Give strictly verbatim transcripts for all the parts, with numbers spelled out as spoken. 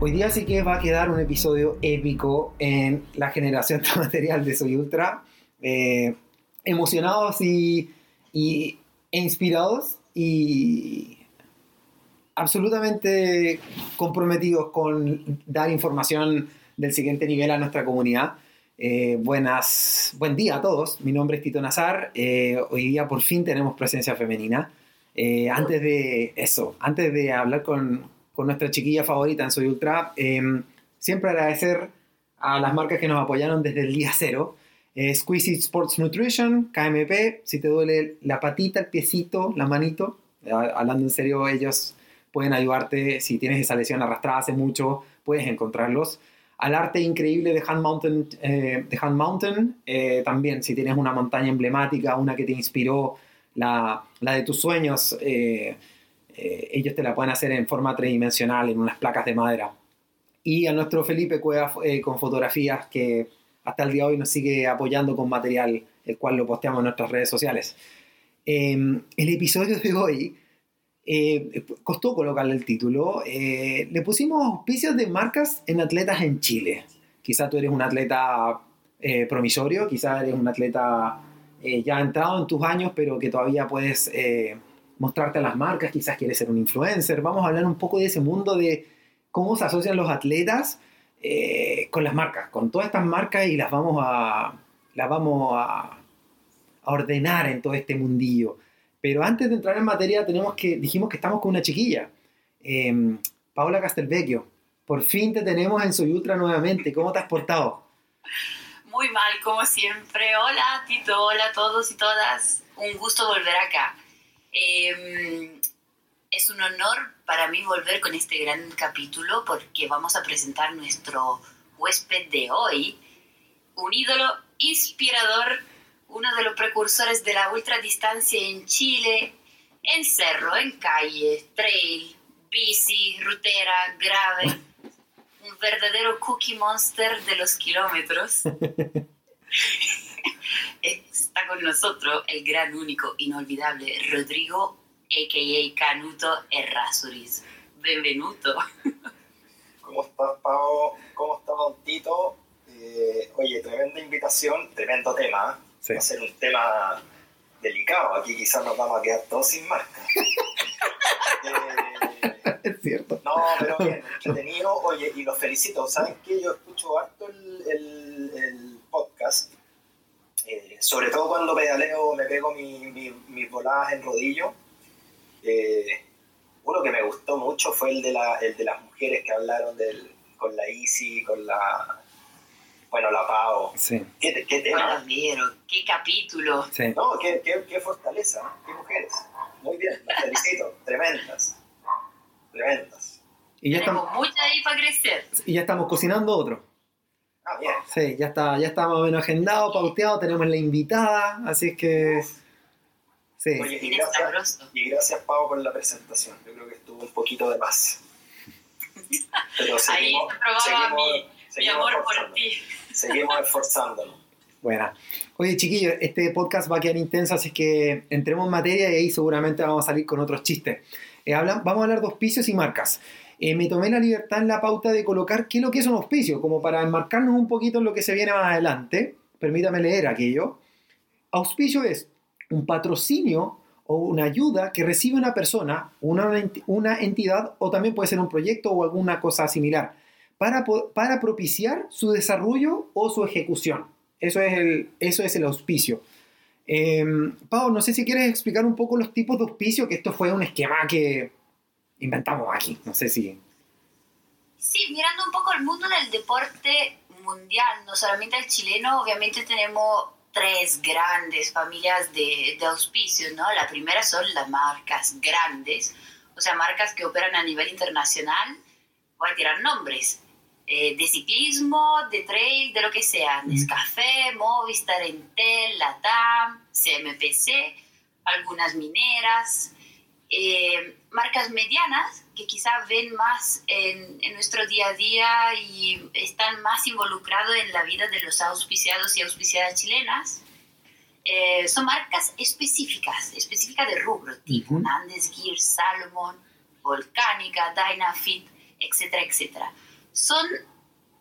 Hoy día sí que va a quedar un episodio épico en la generación de material de Soy Ultra. Eh, emocionados y, y e inspirados y absolutamente comprometidos con dar información del siguiente nivel a nuestra comunidad. Eh, buenas, buen día a todos. Mi nombre es Tito Nazar. Eh, hoy día por fin tenemos presencia femenina. Eh, antes de eso, antes de hablar con... con nuestra chiquilla favorita en Soy Ultra, eh, siempre agradecer a las marcas que nos apoyaron desde el día cero. Eh, Squeezy Sports Nutrition, K M P, si te duele la patita, el piecito, la manito, eh, hablando en serio, ellos pueden ayudarte. Si tienes esa lesión arrastrada hace mucho, puedes encontrarlos. Al arte increíble de Hand Mountain, eh, de Hand Mountain eh, también, si tienes una montaña emblemática, una que te inspiró, la, la de tus sueños, eh, Eh, ellos te la pueden hacer en forma tridimensional, en unas placas de madera. Y a nuestro Felipe Cuevas eh, con fotografías, que hasta el día de hoy nos sigue apoyando con material, el cual lo posteamos en nuestras redes sociales. Eh, el episodio de hoy, eh, costó colocarle el título, eh, le pusimos auspicios de marcas en atletas en Chile. Quizá tú eres un atleta eh, promisorio, quizá eres un atleta eh, ya entrado en tus años, pero que todavía puedes... Eh, mostrarte a las marcas, quizás quieres ser un influencer. Vamos a hablar un poco de ese mundo de cómo se asocian los atletas eh, con las marcas, con todas estas marcas, y las vamos a, las vamos a, a ordenar en todo este mundillo. Pero antes de entrar en materia, tenemos que, dijimos que estamos con una chiquilla. Eh, Paola Castelvecchio, por fin te tenemos en Soy Ultra nuevamente. ¿Cómo te has portado? Muy mal, como siempre. Hola, Tito, hola a todos y todas. Un gusto volver acá. Eh, es un honor para mí volver con este gran capítulo, porque vamos a presentar nuestro huésped de hoy, un ídolo inspirador, uno de los precursores de la ultradistancia en Chile, en cerro, en calle, trail, bici, rutera, grave, un verdadero cookie monster de los kilómetros. Está con nosotros el gran, único, inolvidable Rodrigo, a k a. Canuto Errázuriz. Bienvenuto. ¿Cómo estás, Pau? ¿Cómo estás, Don Tito? Eh, oye, tremenda invitación, tremendo tema. Sí. Va a ser un tema delicado. Aquí quizás nos vamos a quedar todos sin marca. eh, es cierto. No, pero bien, entretenido. Oye, y los felicito. ¿Saben qué? Yo escucho harto el, el, el podcast. Eh, sobre todo cuando pedaleo, me pego mi, mi, mis voladas en rodillo. Eh, uno que me gustó mucho fue el de, la, el de las mujeres que hablaron del, con la Isi, con la... Bueno, la Pau. Sí. ¿Qué, qué tema? Bueno, qué capítulo. Sí. No, qué, qué, qué fortaleza, qué mujeres. Muy bien, las felicito. Tremendas. Tremendas. Y ya estamos, tenemos muchas ahí para crecer. Y ya estamos cocinando otro. Ah, bien. Sí, ya está, ya está más o menos agendado, pauteado, tenemos la invitada, así es que... Sí. Oye, y, gracias, y gracias, Pau, por la presentación. Yo creo que estuvo un poquito de más. Pero seguimos, ahí se probaba mi, mi amor por ti. Seguimos esforzándonos. Bueno. Oye, chiquillos, este podcast va a quedar intenso, así que entremos en materia y ahí seguramente vamos a salir con otros chistes. Eh, hablan, vamos a hablar de auspicios y marcas. Eh, me tomé la libertad en la pauta de colocar qué es lo que es un auspicio, como para enmarcarnos un poquito en lo que se viene más adelante. Permítame leer aquello. Auspicio es un patrocinio o una ayuda que recibe una persona, una, una entidad, o también puede ser un proyecto o alguna cosa similar, para, para propiciar su desarrollo o su ejecución. Eso es el, eso es el auspicio. Eh, Pau, no sé si quieres explicar un poco los tipos de auspicio, que esto fue un esquema que... inventamos aquí, no sé si... Sí, mirando un poco el mundo del deporte mundial, no solamente el chileno, obviamente tenemos tres grandes familias de, de auspicios, ¿no? La primera son las marcas grandes, o sea, marcas que operan a nivel internacional. Voy a tirar nombres, eh, de ciclismo, de trail, de lo que sea, mm. Nescafé, Movistar, Entel, Latam, C M P C, algunas mineras... Eh, marcas medianas que quizás ven más en, en nuestro día a día y están más involucrados en la vida de los auspiciados y auspiciadas chilenas. Eh, son marcas específicas, específicas de rubro, tipo uh-huh. Andes Gear, Salmon, Volcánica, Dynafit, etcétera, etcétera. son,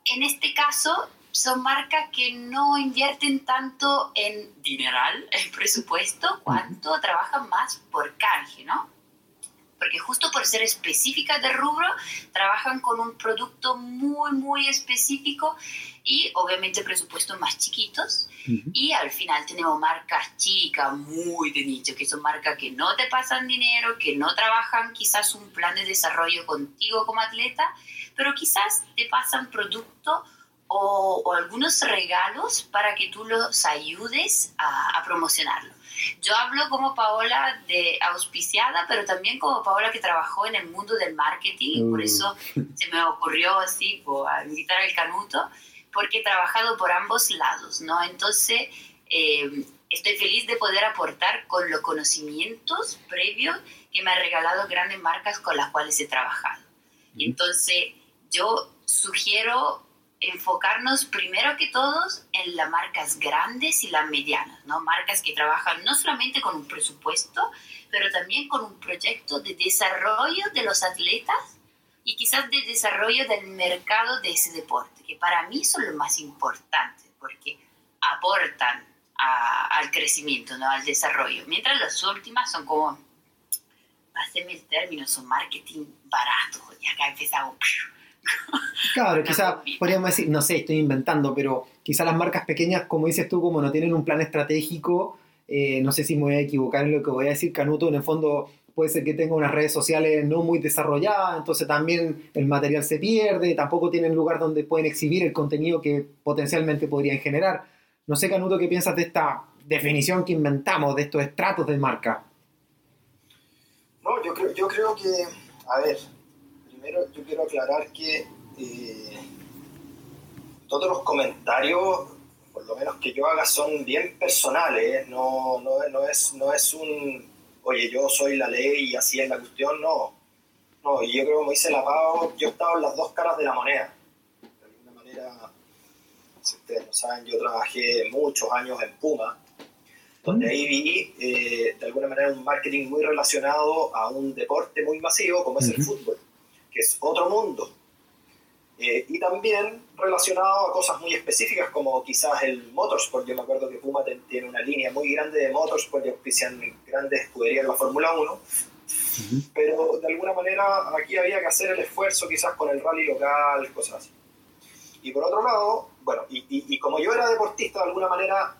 en este caso, son marcas que no invierten tanto en dineral, en presupuesto, cuanto trabajan más por canje, ¿no? Porque justo por ser específicas de rubro, trabajan con un producto muy, muy específico y obviamente presupuestos más chiquitos. Uh-huh. Y al final tenemos marcas chicas, muy de nicho, que son marcas que no te pasan dinero, que no trabajan quizás un plan de desarrollo contigo como atleta, pero quizás te pasan producto o, o algunos regalos para que tú los ayudes a, a promocionarlo. Yo hablo como Paola de auspiciada, pero también como Paola que trabajó en el mundo del marketing, uh. y por eso se me ocurrió así, por, a invitar al Canuto, porque he trabajado por ambos lados, ¿no? Entonces, eh, estoy feliz de poder aportar con los conocimientos previos que me han regalado grandes marcas con las cuales he trabajado. Uh. Entonces, yo sugiero enfocarnos primero que todos en las marcas grandes y las medianas, ¿no? Marcas que trabajan no solamente con un presupuesto, pero también con un proyecto de desarrollo de los atletas y quizás de desarrollo del mercado de ese deporte, que para mí son los más importantes porque aportan a, al crecimiento, ¿no? Al desarrollo. Mientras las últimas son como, pásenme el término, son marketing barato. Y acá empezamos. Claro, quizá podríamos decir, no sé, estoy inventando, pero quizá las marcas pequeñas, como dices tú, como no tienen un plan estratégico, eh, no sé si me voy a equivocar en lo que voy a decir, Canuto, en el fondo puede ser que tenga unas redes sociales no muy desarrolladas, entonces también el material se pierde, tampoco tienen lugar donde pueden exhibir el contenido que potencialmente podrían generar. No sé, Canuto, ¿qué piensas de esta definición que inventamos, de estos estratos de marca? No, yo creo, yo creo que, a ver... Primero, yo quiero aclarar que eh, todos los comentarios, por lo menos que yo haga, son bien personales. No, no, no, es, no es un, oye, yo soy la ley y así es la cuestión. No, no. Y yo creo, como dice la Pau, yo he estado en las dos caras de la moneda. De alguna manera, si ustedes no saben, yo trabajé muchos años en Puma, donde ahí vi, eh, de alguna manera, un marketing muy relacionado a un deporte muy masivo como es el fútbol, que es otro mundo, eh, y también relacionado a cosas muy específicas como quizás el motorsport. Yo me acuerdo que Puma ten, tiene una línea muy grande de motorsport y auspician grandes escuderías de la Fórmula uno, uh-huh. pero de alguna manera aquí había que hacer el esfuerzo quizás con el rally local, cosas así. Y por otro lado, bueno, y, y, y como yo era deportista, de alguna manera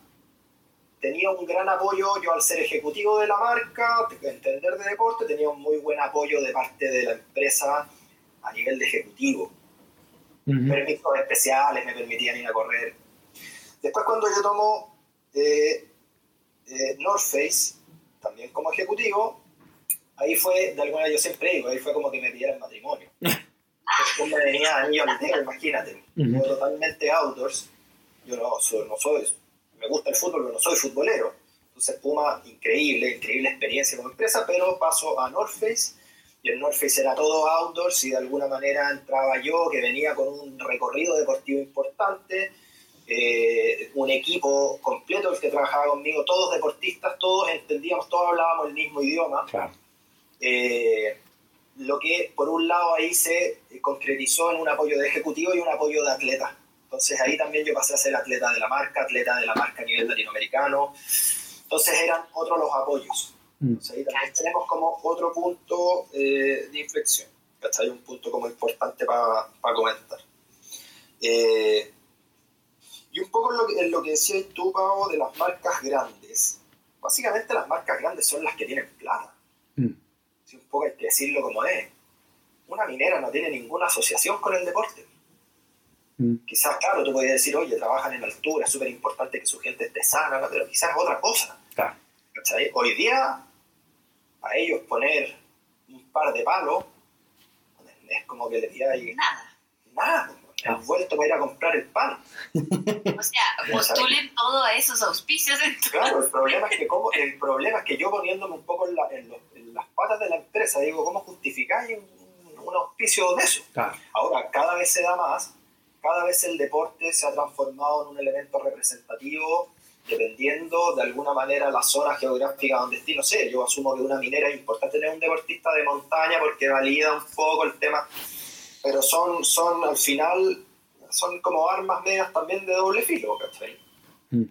tenía un gran apoyo. Yo, al ser ejecutivo de la marca, entender de deporte, tenía un muy buen apoyo de parte de la empresa a nivel de ejecutivo. Uh-huh. Permisos especiales me permitían ir a correr. Después, cuando yo tomo eh, eh, North Face, también como ejecutivo, ahí fue, de alguna manera, yo siempre digo, ahí fue como que me pidieran matrimonio. Después me venía anillo al dedo, imagínate. Uh-huh. Yo totalmente outdoors. Yo no soy, no soy, me gusta el fútbol, pero no soy futbolero. Entonces, Puma, increíble, increíble experiencia como empresa, pero paso a North Face. Y el North Face era todo outdoors y de alguna manera entraba yo, que venía con un recorrido deportivo importante, eh, un equipo completo el que trabajaba conmigo, todos deportistas, todos entendíamos, todos hablábamos el mismo idioma. Claro. Eh, lo que por un lado ahí se concretizó en un apoyo de ejecutivo y un apoyo de atleta. Entonces ahí también yo pasé a ser atleta de la marca, atleta de la marca a nivel latinoamericano. Entonces eran otros los apoyos. Entonces ahí también tenemos como otro punto eh, de inflexión, ¿cachai? Un punto como importante para pa comentar. Eh, y un poco en lo, que, en lo que decías tú, Pau, de las marcas grandes. Básicamente las marcas grandes son las que tienen plata. Mm. Sí, un poco hay que decirlo como es. Una minera no tiene ninguna asociación con el deporte. Mm. Quizás, claro, tú podrías decir, oye, trabajan en altura, es súper importante que su gente esté sana, ¿no? Pero quizás es otra cosa. Claro. ¿Cachai? Hoy día, a ellos poner un par de palos es como que le tiráis nada. Nada, me han vuelto para ir a comprar el palo. O sea, postulen todos esos auspicios. Entonces. Claro, el problema, es que como, el problema es que yo poniéndome un poco en, la, en, los, en las patas de la empresa, digo, ¿cómo justificáis un, un auspicio de eso? Claro. Ahora, cada vez se da más, cada vez el deporte se ha transformado en un elemento representativo, dependiendo de alguna manera la zona geográfica donde esté. No sé, yo asumo que una minera es importante tener un deportista de montaña porque valida un poco el tema. pero son, son al final son como armas medias también de doble filo, ¿cachai? Mm.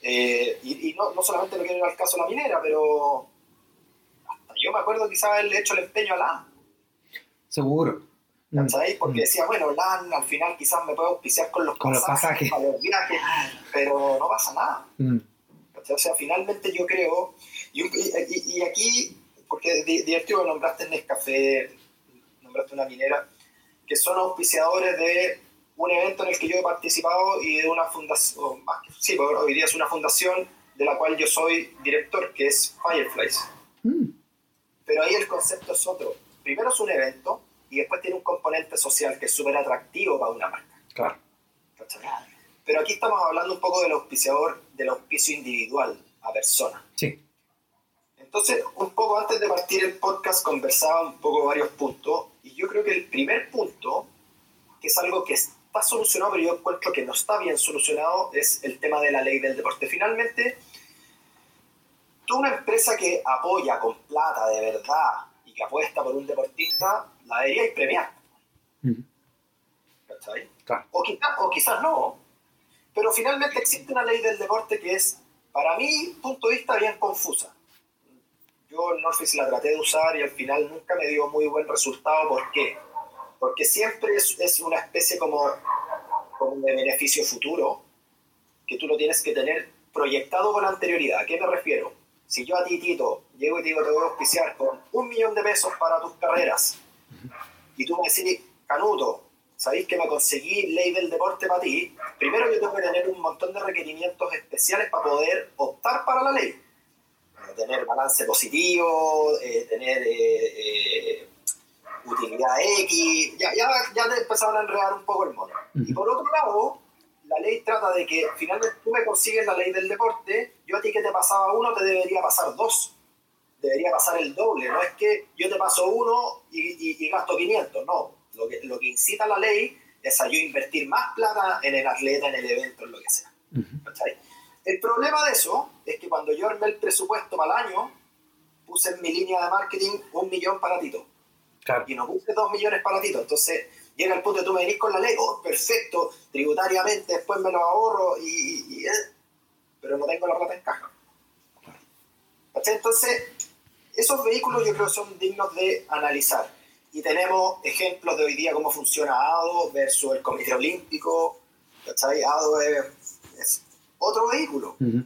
Eh, y y no, no solamente lo quiero ir al caso de la minera, pero hasta yo me acuerdo quizás haberle hecho el empeño a LAN. Seguro. ¿Cachai? Porque mm. decía, bueno, LAN al final quizás me puedo auspiciar con los, con pasajes, los pasajes para los viajes, pero no pasa nada. Mm. O sea, finalmente yo creo, y, y, y aquí, porque divertido que nombraste Nescafé, nombraste una minera, que son auspiciadores de un evento en el que yo he participado y de una fundación, más que, sí, pero hoy día es una fundación de la cual yo soy director, que es Fireflies. Mm. Pero ahí el concepto es otro. Primero es un evento y después tiene un componente social que es súper atractivo para una marca. Claro. ¿Cachai? Pero aquí estamos hablando un poco del auspiciador, del auspicio individual a persona. Sí. Entonces, un poco antes de partir el podcast, conversaba un poco varios puntos. Y yo creo que el primer punto, que es algo que está solucionado, pero yo encuentro que no está bien solucionado, es el tema de la ley del deporte. Finalmente, tú una empresa que apoya con plata de verdad y que apuesta por un deportista, la deberías premiar. Uh-huh. ¿Cachai? Claro. O quizás, o quizás no. Pero finalmente existe una ley del deporte que es, para mi punto de vista, bien confusa. Yo en North Face la traté de usar y al final nunca me dio muy buen resultado. ¿Por qué? Porque siempre es, es una especie como, como de beneficio futuro que tú lo tienes que tener proyectado con anterioridad. ¿A qué me refiero? Si yo a ti, Tito, llego y te digo te voy a auspiciar con un millón de pesos para tus carreras y tú me decís, Canuto, ¿sabéis que me conseguí ley del deporte para ti? Primero yo tengo que tener un montón de requerimientos especiales para poder optar para la ley. Tener balance positivo, eh, tener eh, eh, utilidad X, ya, ya, ya te empezaron a enredar un poco el mono. Y por otro lado, la ley trata de que finalmente tú me consigues la ley del deporte, yo a ti que te pasaba uno te debería pasar dos. Debería pasar el doble, no es que yo te paso uno y, y, y gasto quinientos, no. Lo que, lo que incita la ley es a yo invertir más plata en el atleta, en el evento, en lo que sea. Uh-huh. El problema de eso es que cuando yo armé el presupuesto para el año, puse en mi línea de marketing un millón para Tito. Claro. Y no puse dos millones para Tito. Entonces llega el punto de tú me venís con la ley, oh, perfecto, tributariamente después me lo ahorro, y, y, y eh, pero no tengo la plata en caja. ¿Cachai? Entonces, esos vehículos yo creo son dignos de analizar. Y tenemos ejemplos de hoy día cómo funciona A D O versus el Comité Olímpico. ¿Cachai? A D O es, es otro vehículo. Uh-huh.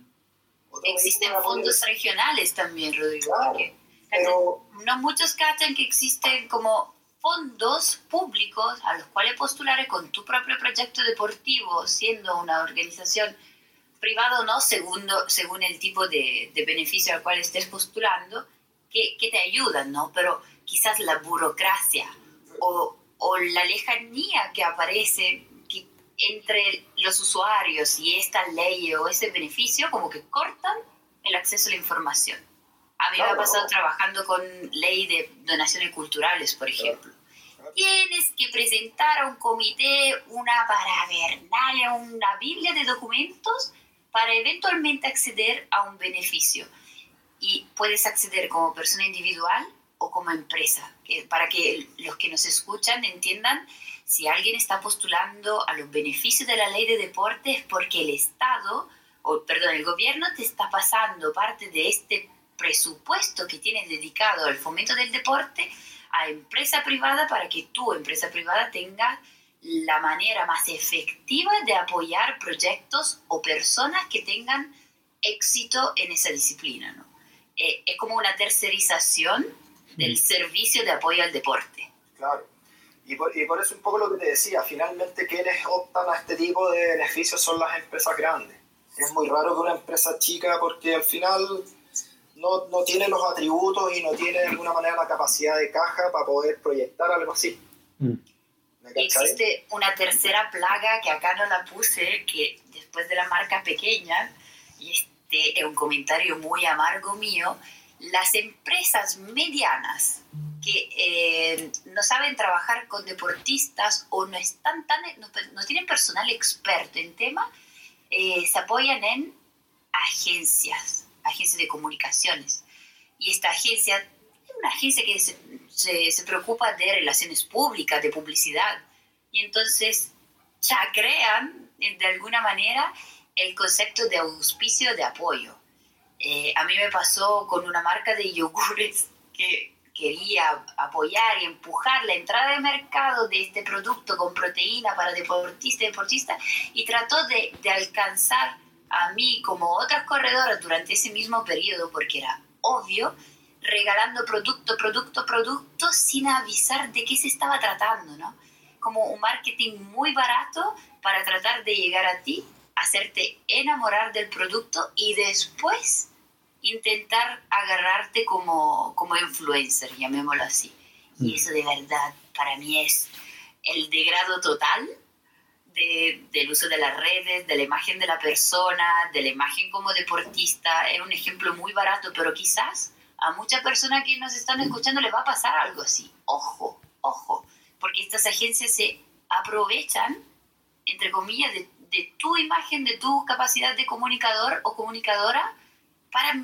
Otro Existen vehículo fondos poder... regionales también, Rodrigo. Claro, pero... No muchos cachan que existen como fondos públicos a los cuales postular con tu propio proyecto deportivo, siendo una organización privada o no, segundo, según el tipo de, de beneficio al cual estés postulando, que, que te ayudan, ¿no? Pero quizás la burocracia o, o la lejanía que aparece que entre los usuarios y esta ley o ese beneficio, como que cortan el acceso a la información. A mí claro. me ha pasado trabajando con ley de donaciones culturales, por ejemplo. Claro. Claro. Tienes que presentar a un comité una paravernalia, una biblia de documentos para eventualmente acceder a un beneficio. Y puedes acceder como persona individual o como empresa, que para que los que nos escuchan entiendan, si alguien está postulando a los beneficios de la ley de deporte es porque el Estado, o perdón, el gobierno te está pasando parte de este presupuesto que tienes dedicado al fomento del deporte a empresa privada para que tu empresa privada tenga la manera más efectiva de apoyar proyectos o personas que tengan éxito en esa disciplina, ¿no? Eh, es como una tercerización del servicio de apoyo al deporte. Claro, y por, y por eso un poco lo que te decía, finalmente quienes optan a este tipo de beneficios son las empresas grandes. Es muy raro que una empresa chica, porque al final no, no tiene los atributos y no tiene de alguna manera la capacidad de caja para poder proyectar algo así. Mm. Existe una tercera plaga que acá no la puse, que después de la marca pequeña, y este es un comentario muy amargo mío, las empresas medianas que eh, no saben trabajar con deportistas o no están tan no, no tienen personal experto en tema, eh, se apoyan en agencias, agencias de comunicaciones. Y esta agencia es una agencia que se, se, se preocupa de relaciones públicas, de publicidad. Y entonces ya crean, de alguna manera, el concepto de auspicio, de apoyo. Eh, a mí me pasó con una marca de yogures que quería apoyar y empujar la entrada de mercado de este producto con proteína para deportistas y deportistas, y trató de, de alcanzar a mí como otras corredoras durante ese mismo periodo, porque era obvio, regalando producto, producto, producto, sin avisar de qué se estaba tratando, ¿no? Como un marketing muy barato para tratar de llegar a ti, hacerte enamorar del producto y después intentar agarrarte como, como influencer, llamémoslo así. Y eso de verdad para mí es el degrado total de, del uso de las redes, de la imagen de la persona, de la imagen como deportista. Es un ejemplo muy barato, pero quizás a muchas personas que nos están escuchando les va a pasar algo así. Ojo, ojo, porque estas agencias se aprovechan, entre comillas, de de tu imagen, de tu capacidad de comunicador o comunicadora para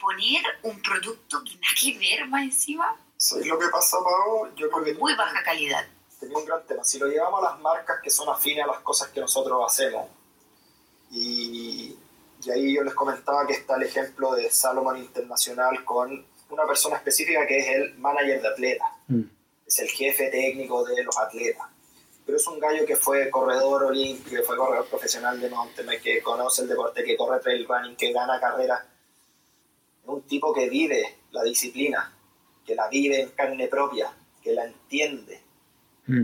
poner un producto que nada que ver más encima. Eso es lo que pasa, Pau. Yo con muy el... baja calidad. Tenía un gran tema. Si lo llevamos a las marcas que son afines a las cosas que nosotros hacemos, y, y ahí yo les comentaba que está el ejemplo de Salomon Internacional con una persona específica que es el manager de atletas. Mm. Es el jefe técnico de los atletas. Pero es un gallo que fue corredor olímpico, que fue corredor profesional de mountain bike, que conoce el deporte, que corre trail running, que gana carreras. Es un tipo que vive la disciplina, que la vive en carne propia, que la entiende. Mm.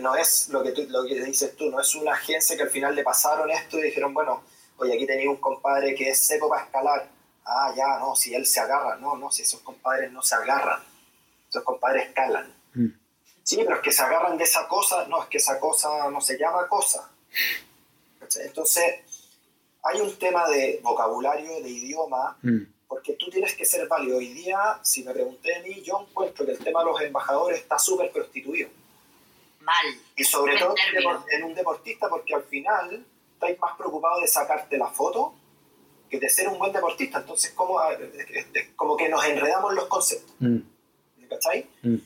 No es lo que, tú, lo que dices tú, no es una agencia que al final le pasaron esto y dijeron, bueno, oye, aquí tenéis un compadre que es seco para escalar. Ah, ya, no, si él se agarra. No, no, si esos compadres no se agarran. Esos compadres escalan. Mm. Sí, pero es que se agarran de esa cosa, no, es que esa cosa no se llama cosa. Entonces, hay un tema de vocabulario, de idioma, mm. porque tú tienes que ser válido. Hoy día, si me pregunté a mí, yo encuentro que el tema de los embajadores está súper prostituido. Mal. Y sobre todo en un deportista, porque al final estáis más preocupados de sacarte la foto que de ser un buen deportista. Entonces, como, como que nos enredamos los conceptos. Mm. ¿Cachai? Mm.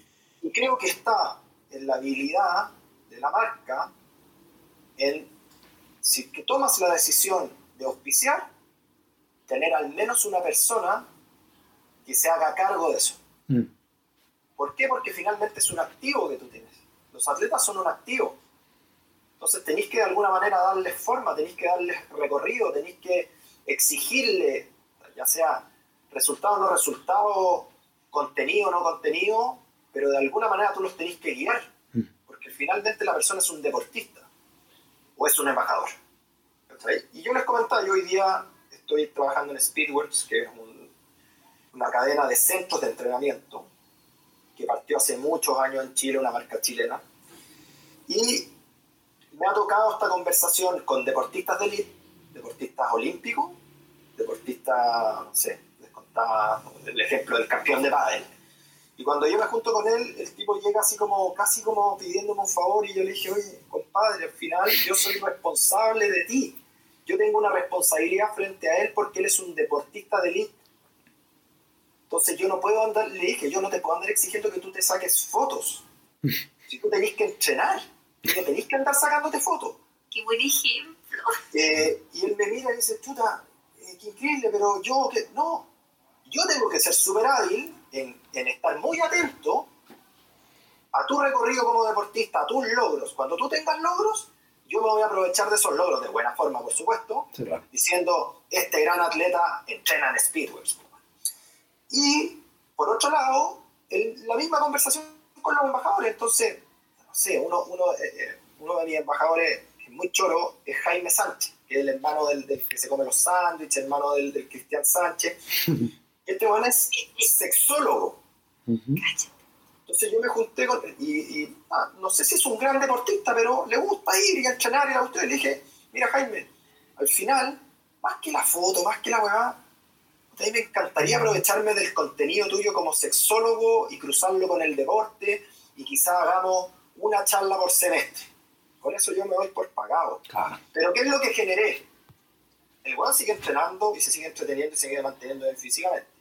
Y creo que está en la habilidad de la marca, en si tú tomas la decisión de auspiciar, tener al menos una persona que se haga cargo de eso. Mm. ¿Por qué? Porque finalmente es un activo que tú tienes. Los atletas son un activo. Entonces tenés que de alguna manera darles forma, tenés que darles recorrido, tenés que exigirle, ya sea resultado o no resultado, contenido o no contenido, pero de alguna manera tú los tenés que guiar, porque finalmente la persona es un deportista o es un embajador. Y yo les comentaba, yo hoy día estoy trabajando en Speedworks, que es un, una cadena de centros de entrenamiento que partió hace muchos años en Chile, una marca chilena, y me ha tocado esta conversación con deportistas de élite, deportistas olímpicos, deportistas, no sé, les contaba el ejemplo del campeón de pádel. Y cuando yo me junto con él, el tipo llega así como, casi como pidiéndome un favor, y yo le dije, oye, compadre, al final yo soy responsable de ti. Yo tengo una responsabilidad frente a él porque él es un deportista de élite. Entonces yo no puedo andar, le dije, yo no te puedo andar exigiendo que tú te saques fotos. Si tú tenés que entrenar, no tenés que andar sacándote fotos. ¡Qué buen ejemplo! Eh, y él me mira y dice, chuta, eh, qué increíble, pero yo, ¿qué? No, yo tengo que ser súper hábil En, en estar muy atento a tu recorrido como deportista, a tus logros. Cuando tú tengas logros, yo me voy a aprovechar de esos logros, de buena forma, por supuesto, sí, claro. Diciendo, este gran atleta entrena en Speedworks. Y, por otro lado, el, la misma conversación con los embajadores. Entonces, no sé, uno, uno, eh, uno de mis embajadores muy choro es Jaime Sánchez, que es el hermano del, del que se come los sándwiches, hermano del, del Cristian Sánchez. Este man es sexólogo. Uh-huh. Entonces yo me junté con él. Y, y ah, no sé si es un gran deportista, pero le gusta ir y entrenar. Y a usted le dije, mira, Jaime, al final, más que la foto, más que la huevada, a mí me encantaría aprovecharme del contenido tuyo como sexólogo y cruzarlo con el deporte. Y quizá hagamos una charla por semestre. Con eso yo me doy por pagado. Claro. Pero ¿qué es lo que generé? El huevón sigue entrenando y se sigue entreteniendo y se sigue manteniendo físicamente.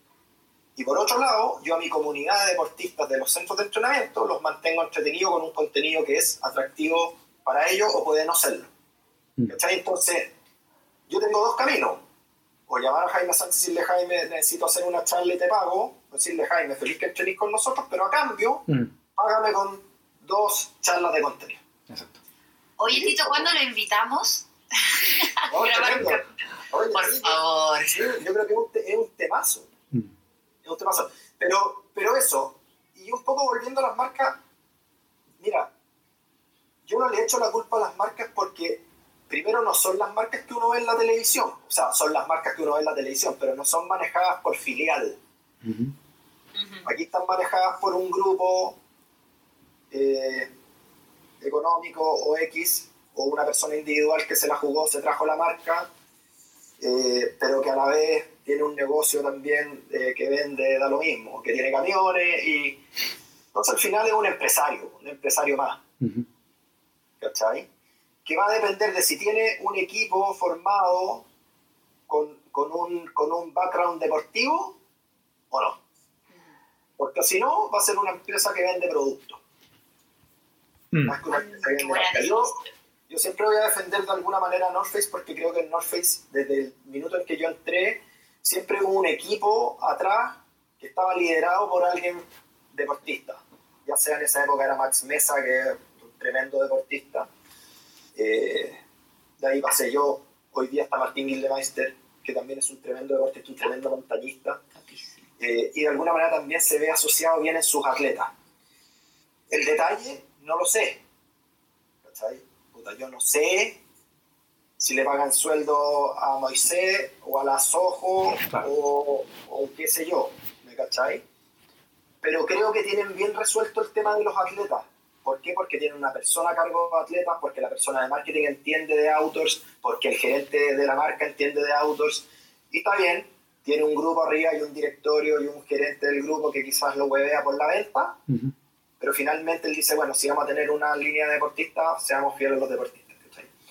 Y por otro lado, yo a mi comunidad de deportistas de los centros de entrenamiento los mantengo entretenidos con un contenido que es atractivo para ellos o puede no serlo. ¿Cachai? Entonces, yo tengo dos caminos. O llamar a Jaime Sánchez y decirle, Jaime, necesito hacer una charla y te pago. O decirle, Jaime, feliz que entrenéis con nosotros, pero a cambio, mm. págame con dos charlas de contenido. Exacto. Oye, Tito, ¿cuándo lo invitamos? No, Oye, Por sí, favor. Yo, yo creo que es un, te, es un temazo. Mm. Es un temazo. Pero, pero eso, y un poco volviendo a las marcas, mira, yo no le echo la culpa a las marcas porque... Primero, no son las marcas que uno ve en la televisión. O sea, son las marcas que uno ve en la televisión, pero no son manejadas por filial. Uh-huh. Uh-huh. Aquí están manejadas por un grupo eh, económico o X, o una persona individual que se la jugó, se trajo la marca, eh, pero que a la vez tiene un negocio también eh, que vende, da lo mismo, que tiene camiones. Y... Entonces, al final es un empresario, un empresario más. Uh-huh. ¿Cachai? Que va a depender de si tiene un equipo formado con, con, un, con un background deportivo o no. Porque si no, va a ser una empresa que vende productos. Mm. Más que una empresa que vende marca. Yo, yo siempre voy a defender de alguna manera a North Face porque creo que en North Face, desde el minuto en que yo entré, siempre hubo un equipo atrás que estaba liderado por alguien deportista. Ya sea en esa época era Max Mesa, que es un tremendo deportista. Eh, de ahí pasé yo, hoy día está Martín Gildemeister, que también es un tremendo deportista, un tremendo montañista, eh, y de alguna manera también se ve asociado bien en sus atletas. El detalle, no lo sé. ¿Cachai? Puta, yo no sé si le pagan sueldo a Moisés o a la Sojo o, o qué sé yo, ¿me cachai? Pero creo que tienen bien resuelto el tema de los atletas. ¿Por qué? Porque tiene una persona a cargo de atletas, porque la persona de marketing entiende de outdoors, porque el gerente de la marca entiende de outdoors. Y está bien, tiene un grupo arriba y un directorio y un gerente del grupo que quizás lo huevea por la venta, uh-huh. pero finalmente él dice, bueno, si vamos a tener una línea de deportistas, seamos fieles a los deportistas.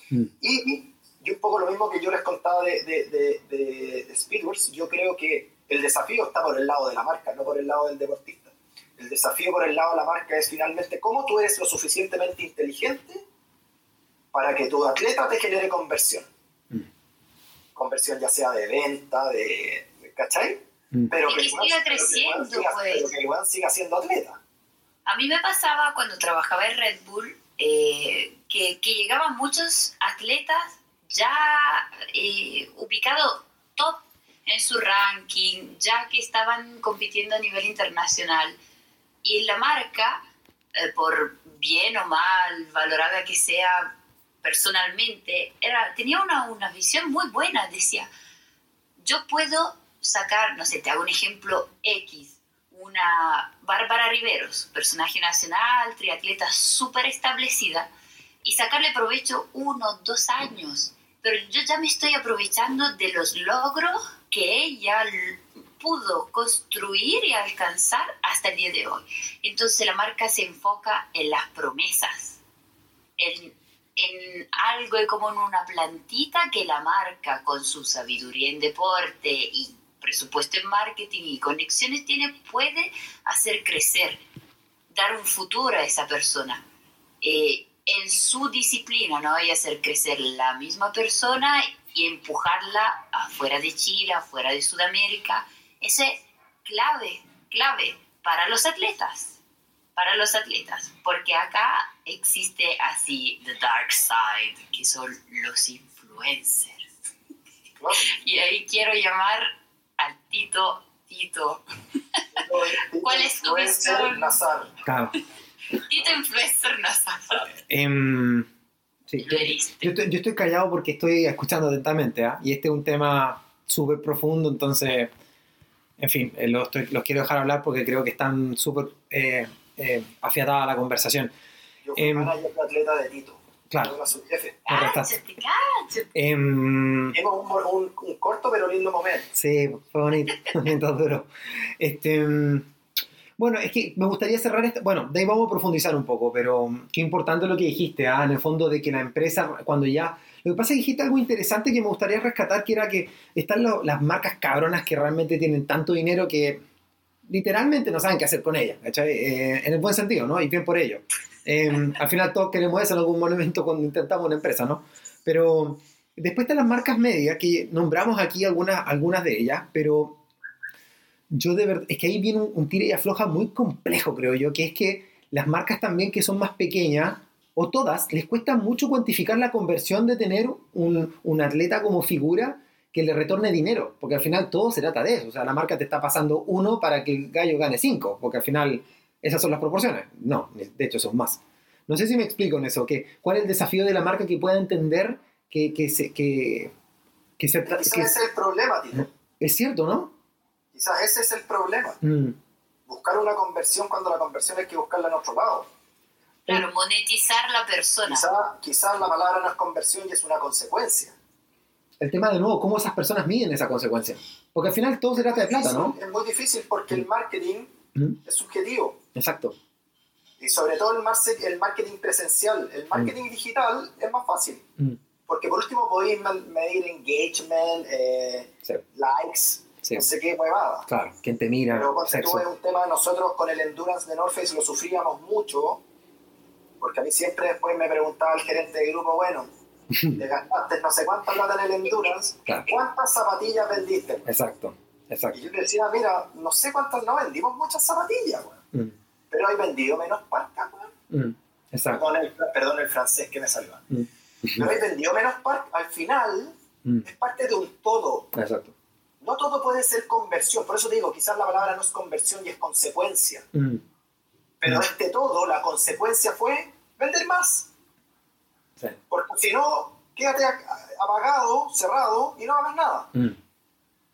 Uh-huh. Y, y un poco lo mismo que yo les contaba de, de, de, de Speedworks, yo creo que el desafío está por el lado de la marca, no por el lado del deportista. El desafío por el lado de la marca es finalmente cómo tú eres lo suficientemente inteligente para que tu atleta te genere conversión. Mm. Conversión ya sea de venta, de... ¿Cachai? Mm. Pero que, que siga creciendo, pero que, pues. Pero que igual siga siendo atleta. A mí me pasaba cuando trabajaba en Red Bull eh, que, que llegaban muchos atletas ya eh, ubicados top en su ranking, ya que estaban compitiendo a nivel internacional. Y la marca, eh, por bien o mal, valorada que sea personalmente, era, tenía una, una visión muy buena. Decía, yo puedo sacar, no sé, te hago un ejemplo X, una Bárbara Riveros, personaje nacional, triatleta súper establecida, y sacarle provecho uno, dos años. Pero yo ya me estoy aprovechando de los logros que ella pudo construir y alcanzar hasta el día de hoy. Entonces la marca se enfoca en las promesas, en, en algo como en una plantita que la marca con su sabiduría en deporte y presupuesto en marketing y conexiones tiene, puede hacer crecer, dar un futuro a esa persona eh, en su disciplina, ¿no? Y hacer crecer la misma persona y empujarla afuera de Chile, afuera de Sudamérica. Esa es clave, clave para los atletas, para los atletas, porque acá existe así the dark side, que son los influencers. Claro. Y ahí quiero llamar al Tito, Tito. Tito ¿Cuál es tu visión? Claro. Tito Influencer Nazar. Um, sí. yo, yo, estoy, yo estoy callado porque estoy escuchando atentamente, ¿eh? Y este es un tema súper profundo, entonces... En fin, los, los quiero dejar hablar porque creo que están súper eh, eh, afiatada la conversación. Yo fui eh, manager de atleta de Tito. Claro. Era su jefe. Cállate, cállate. Eh, un, un, un corto pero lindo momento. Sí, fue bonito. Mientras duró. Este, bueno, es que me gustaría cerrar esto. Bueno, de ahí vamos a profundizar un poco, pero qué importante lo que dijiste, ¿ah? En el fondo de que la empresa, cuando ya... Lo que pasa es que dijiste algo interesante que me gustaría rescatar, que era que están lo, las marcas cabronas que realmente tienen tanto dinero que literalmente no saben qué hacer con ella, ¿cachai? Eh, en el buen sentido, ¿no? Y bien por ello. Eh, al final todos queremos eso en algún momento cuando intentamos una empresa, ¿no? Pero después están las marcas medias, que nombramos aquí algunas, algunas de ellas, pero yo de verdad, es que ahí viene un, un tira y afloja muy complejo, creo yo, que es que las marcas también que son más pequeñas, o todas, les cuesta mucho cuantificar la conversión de tener un, un atleta como figura que le retorne dinero, porque al final todo se trata de eso, o sea, la marca te está pasando uno para que el gallo gane cinco, porque al final esas son las proporciones, no, de hecho son más. No sé si me explico en eso, que cuál es el desafío de la marca que pueda entender que, que se... Que, que se tra- Quizás que, ese es el problema, Tito. Es cierto, ¿no? Quizás ese es el problema. Mm. Buscar una conversión cuando la conversión hay que buscarla en otro lado. Claro, monetizar la persona. Quizás quizá la palabra no es conversión y es una consecuencia. El tema de nuevo, cómo esas personas miden esa consecuencia. Porque al final todo se trata de plata, ¿no? Es muy difícil porque el marketing mm. es subjetivo. Exacto. Y sobre todo el, mar- el marketing presencial. El marketing mm. digital es más fácil. Mm. Porque por último podéis medir engagement, eh, sí. likes, sí. no sé qué huevada. Claro, quién te mira. Pero cuando sexo. Tú ves un tema, nosotros con el endurance de North Face lo sufríamos mucho. Porque a mí siempre después me preguntaba el gerente de grupo, bueno, le gastaste no sé cuánta plata en el endurance, claro. ¿cuántas zapatillas vendiste? Exacto, exacto. Y yo le decía, mira, no sé cuántas, no vendimos muchas zapatillas, güey. Mm. Pero hay vendido menos parcas, güey. Mm. Exacto. Perdón el, perdón el francés que me salva. Mm. Pero hay vendido menos parcas. Al final, mm. es parte de un todo. Exacto. No todo puede ser conversión. Por eso te digo, quizás la palabra no es conversión y es consecuencia. Mm. Pero este todo, la consecuencia fue vender más. Sí. Porque si no, quédate apagado, cerrado y no hagas nada. Mm.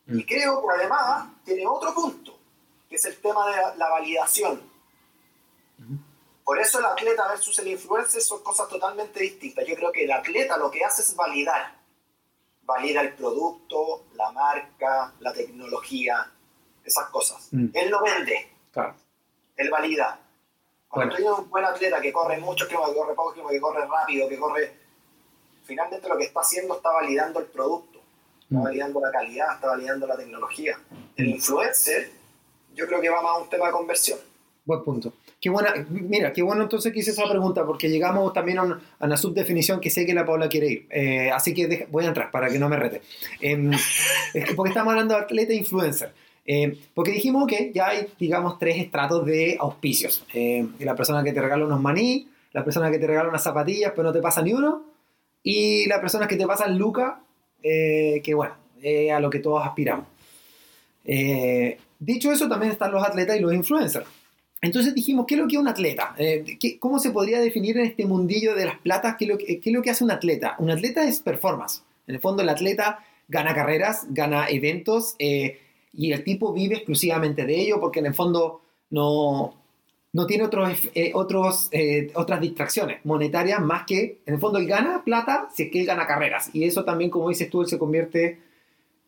Mm. Y creo que además tiene otro punto, que es el tema de la, la validación. Mm. Por eso el atleta versus el influencer son cosas totalmente distintas. Yo creo que el atleta lo que hace es validar. Valida el producto, la marca, la tecnología, esas cosas. Mm. Él lo vende. Claro. Él valida. Cuando bueno. tú un buen atleta que corre muchos kilómetros, que corre pocos kilómetros, que corre rápido, que corre... Finalmente lo que está haciendo está validando el producto, está validando la calidad, está validando la tecnología. El influencer, yo creo que va más a un tema de conversión. Buen punto. Qué buena, mira, qué bueno entonces que hice esa pregunta, porque llegamos también a una, a una subdefinición que sé que la Paola quiere ir. Eh, así que deja, voy a entrar para que no me rete. Eh, porque estamos hablando de atleta e influencer. Eh, porque dijimos que okay, ya hay, digamos, tres estratos de auspicios. Eh, la persona que te regala unos maní, la persona que te regala unas zapatillas pero no te pasa ni uno, y la persona que te pasa el Luca, eh, que bueno, eh, a lo que todos aspiramos. Eh, dicho eso, también están los atletas y los influencers. Entonces dijimos, ¿qué es lo que es un atleta? Eh, ¿qué, ¿Cómo se podría definir en este mundillo de las platas qué es lo que, qué es lo que hace un atleta? Un atleta es performance. En el fondo, el atleta gana carreras, gana eventos, eh, y el tipo vive exclusivamente de ello porque en el fondo no, no tiene otros, eh, otros, eh, otras distracciones monetarias más que, en el fondo él gana plata si es que él gana carreras, y eso también, como dices tú, él se convierte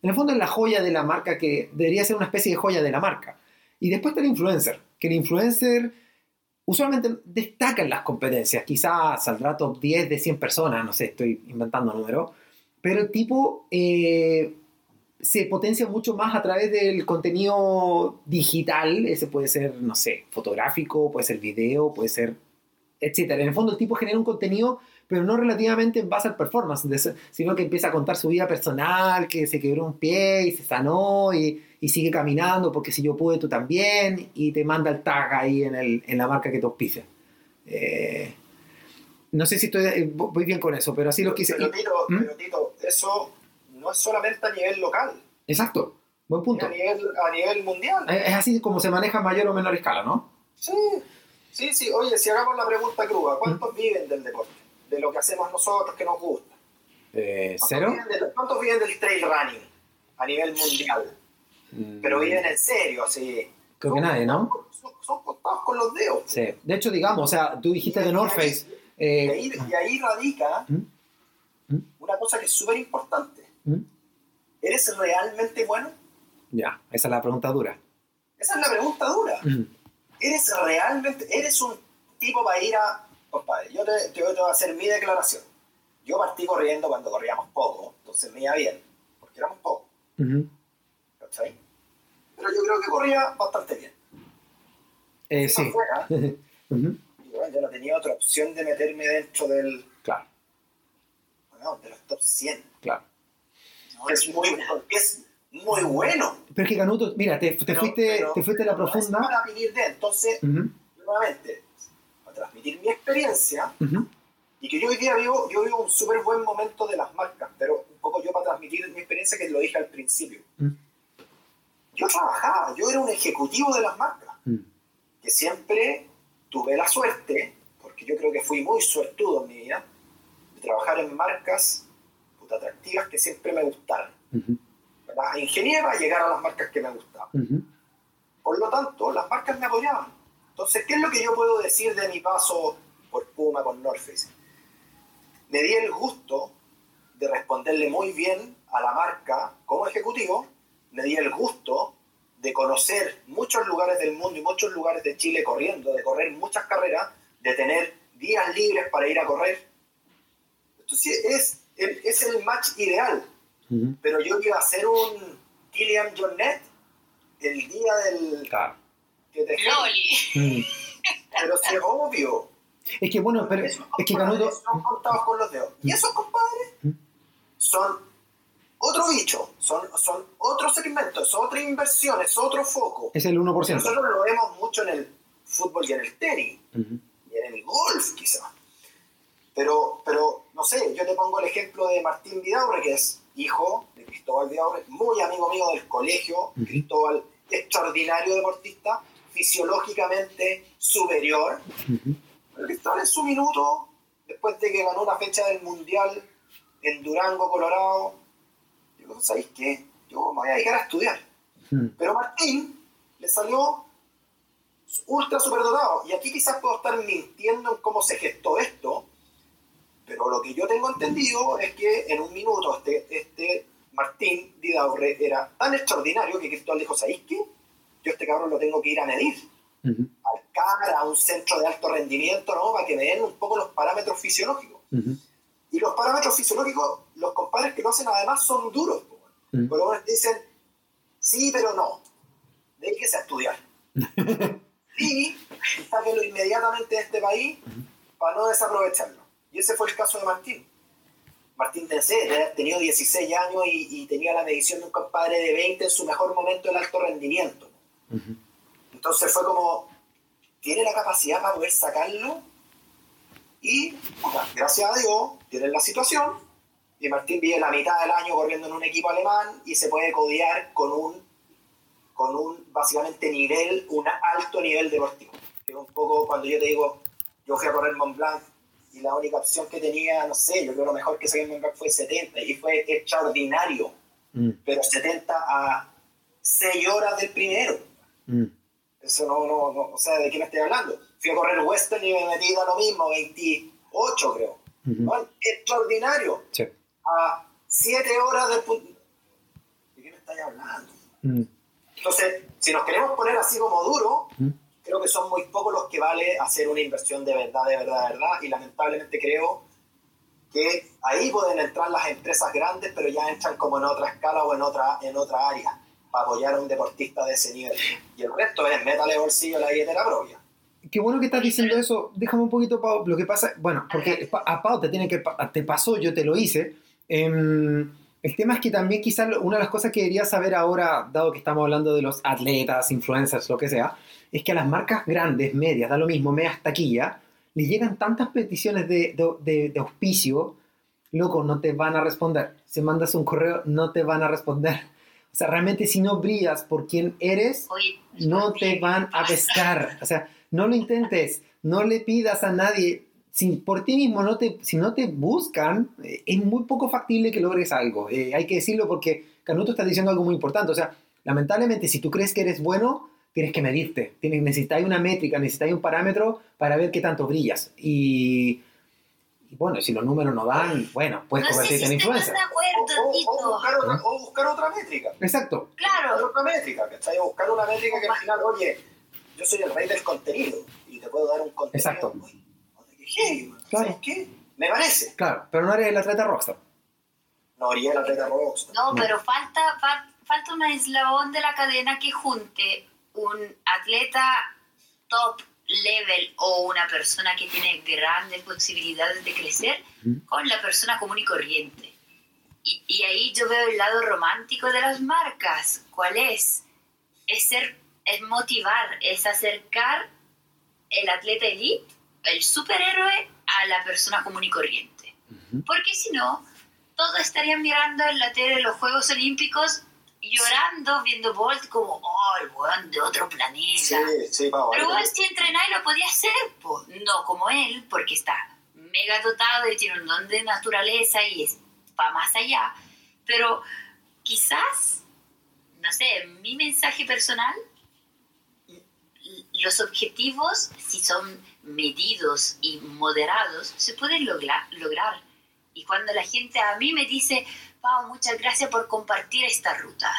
en el fondo en la joya de la marca, que debería ser una especie de joya de la marca. Y después está el influencer, que el influencer usualmente destaca en las competencias, quizás saldrá top diez de cien personas, no sé, estoy inventando números, pero el tipo... Eh, se potencia mucho más a través del contenido digital. Ese puede ser, no sé, fotográfico, puede ser video, puede ser, etcétera. En el fondo el tipo genera un contenido, pero no relativamente en base al performance, sino que empieza a contar su vida personal, que se quebró un pie y se sanó y, y sigue caminando porque si yo pude, tú también, y te manda el tag ahí en, el, en la marca que te auspicia. Eh, no sé si estoy, voy bien con eso, pero así lo quise. Pero Tito, ¿Mm? pero Tito, eso... no es solamente a nivel local. Exacto, buen punto. A nivel, a nivel mundial. Es así como se maneja a mayor o menor escala, ¿no? Sí, sí, sí. Oye, si hagamos la pregunta cruda, ¿cuántos mm. viven del deporte? De lo que hacemos nosotros, que nos gusta. Eh, ¿Cuántos ¿Cero? Viven de, ¿Cuántos viven del trail running a nivel mundial? Mm. Pero viven en serio, así. Creo son, que nadie, ¿no? Son, son cortados con los dedos. Sí. De hecho, digamos, o sea, tú dijiste y de North Face. Y, eh, y, y ahí radica mm. una cosa que es súper importante. ¿Mm? ¿Eres realmente bueno? Ya, esa es la pregunta dura. Esa es la pregunta dura. ¿Mm? ¿Eres realmente... eres un tipo para ir a... compadre, yo te, te, te voy a hacer mi declaración. Yo partí corriendo cuando corríamos poco, entonces me iba bien, porque éramos pocos. Uh-huh. ¿Cachai? Pero yo creo que corría bastante bien. eh, sí. afuera, uh-huh. y bueno, yo no tenía otra opción de meterme dentro del... Claro. Bueno, de los top cien. Claro. No, es, es, muy, es muy bueno. Pero es que Canuto, mira, te, te, pero, fuiste, pero, te fuiste a la profunda. No para venir de, entonces, uh-huh. nuevamente, para transmitir mi experiencia, uh-huh. y que yo hoy día vivo, yo vivo un súper buen momento de las marcas, pero un poco yo para transmitir mi experiencia, que lo dije al principio. Uh-huh. Yo trabajaba, yo era un ejecutivo de las marcas, mm. que siempre tuve la suerte, porque yo creo que fui muy suertudo en mi vida, de trabajar en marcas puta, atractivas que siempre me gustaron. Uh-huh. Las ingenié para llegar a las marcas que me gustaban. Uh-huh. Por lo tanto, las marcas me apoyaban. Entonces, ¿qué es lo que yo puedo decir de mi paso por Puma, con North Face? Me di el gusto de responderle muy bien a la marca como ejecutivo. Me di el gusto de conocer muchos lugares del mundo y muchos lugares de Chile corriendo, de correr muchas carreras, de tener días libres para ir a correr. Entonces es el, es el match ideal. Uh-huh. Pero yo iba a ser un Kylian Jornet el día del... Claro. Que te... Loli. Pero sí, es obvio. Es que bueno, pero... Esos es que Canuto... son cortados con los dedos. Uh-huh. Y esos compadres uh-huh. son... otro bicho, son, son otros segmentos, otra inversión, es otro foco. Es el uno por ciento. Nosotros lo vemos mucho en el fútbol y en el tenis, uh-huh. y en el golf quizás. Pero, pero, no sé, yo te pongo el ejemplo de Martín Vidaurre, que es hijo de Cristóbal Vidaurre, muy amigo mío del colegio, uh-huh. Cristóbal, extraordinario deportista, fisiológicamente superior. Uh-huh. Pero Cristóbal en su minuto, después de que ganó una fecha del Mundial en Durango, Colorado, ¿sabéis qué? Yo me voy a dedicar a estudiar. Hmm. Pero Martín le salió ultra superdotado. Y aquí quizás puedo estar mintiendo en cómo se gestó esto, pero lo que yo tengo entendido es que en un minuto este, este Martín Vidaurre era tan extraordinario que Cristóbal dijo, ¿sabéis qué? Yo este cabrón lo tengo que ir a medir. Uh-huh. Al C A R, a un centro de alto rendimiento, ¿no? Para que me den un poco los parámetros fisiológicos. Uh-huh. Y los parámetros fisiológicos, los compadres que lo hacen además son duros. Mm. Por lo menos dicen, sí, pero no. Déjese a estudiar. Y sáquenlo inmediatamente de este país mm. para no desaprovecharlo. Y ese fue el caso de Martín. Martín tenía tenido dieciséis años y, y tenía la medición de un compadre de veinte en su mejor momento del alto rendimiento. Mm-hmm. Entonces fue como, ¿tiene la capacidad para poder sacarlo? Y, bueno, gracias a Dios, tienen la situación, y Martín vive la mitad del año corriendo en un equipo alemán y se puede codear con un, con un básicamente nivel, un alto nivel deportivo. Que un poco cuando yo te digo, yo fui a correr Montblanc y la única opción que tenía, no sé, yo creo lo mejor que saqué en Montblanc fue setenta, y fue extraordinario, mm. pero setenta a seis horas del primero. Mm. Eso no, no, no, o sea, ¿de qué me estoy hablando? Fui a correr Western y me metí a lo mismo, veintiocho creo. Uh-huh. ¿No? Extraordinario. Sí. A siete horas del punto. ¿De qué me estáis hablando? Uh-huh. Entonces, si nos queremos poner así como duro, uh-huh. creo que son muy pocos los que vale hacer una inversión de verdad, de verdad, de verdad. Y lamentablemente creo que ahí pueden entrar las empresas grandes, pero ya entran como en otra escala o en otra, en otra área, para apoyar a un deportista de ese nivel. Y el resto es métale bolsillo a la billetera propia. Qué bueno que estás diciendo eso. Déjame un poquito, Pau. Lo que pasa, bueno, porque a Pau te tiene que te pasó, yo te lo hice. Eh, el tema es que también quizás una de las cosas que quería saber ahora, dado que estamos hablando de los atletas, influencers, lo que sea, es que a las marcas grandes, medias, da lo mismo, medias taquilla, les llegan tantas peticiones de, de, de, de auspicio, loco, no te van a responder. Si mandas un correo, no te van a responder. O sea, realmente si no brillas por quién eres, no te van a pescar. O sea, no lo intentes, no le pidas a nadie. Si por ti mismo, no te, si no te buscan, es muy poco factible que logres algo. Eh, hay que decirlo porque Canuto está diciendo algo muy importante. O sea, lamentablemente, si tú crees que eres bueno, tienes que medirte. Tienes, necesitas una métrica, necesitas un parámetro para ver qué tanto brillas. Y... Y bueno, si los números no dan, bueno, puedes no convertirte si en influencer. O, o, o, buscar otra, o buscar otra métrica. Exacto. Claro. Buscar otra métrica, ¿cachai? O buscar una métrica que al final, oye, yo soy el rey del contenido y te puedo dar un contenido. Exacto. Muy, hey, claro. ¿Sabes qué? Me parece. Claro, pero no eres el atleta rockstar. No eres el atleta rockstar. No, no. Pero falta, falta un eslabón de la cadena que junte un atleta top level o una persona que tiene grandes posibilidades de crecer con la persona común y corriente. Y, y ahí yo veo el lado romántico de las marcas. ¿Cuál es? Es ser, es motivar, es acercar el atleta elite, el superhéroe, a la persona común y corriente. Uh-huh. Porque si no, todos estarían mirando en la tele los Juegos Olímpicos, llorando, viendo Bolt como, oh, el weón de otro planeta. Sí, sí, vamos. Pero Bolt si entrenaba y lo podía hacer, pues, no como él, porque está mega dotado y tiene un don de naturaleza y es va más allá. Pero quizás, no sé, mi mensaje personal, los objetivos, si son medidos y moderados, se pueden logla- lograr. Y cuando la gente a mí me dice, Pau, muchas gracias por compartir esta ruta,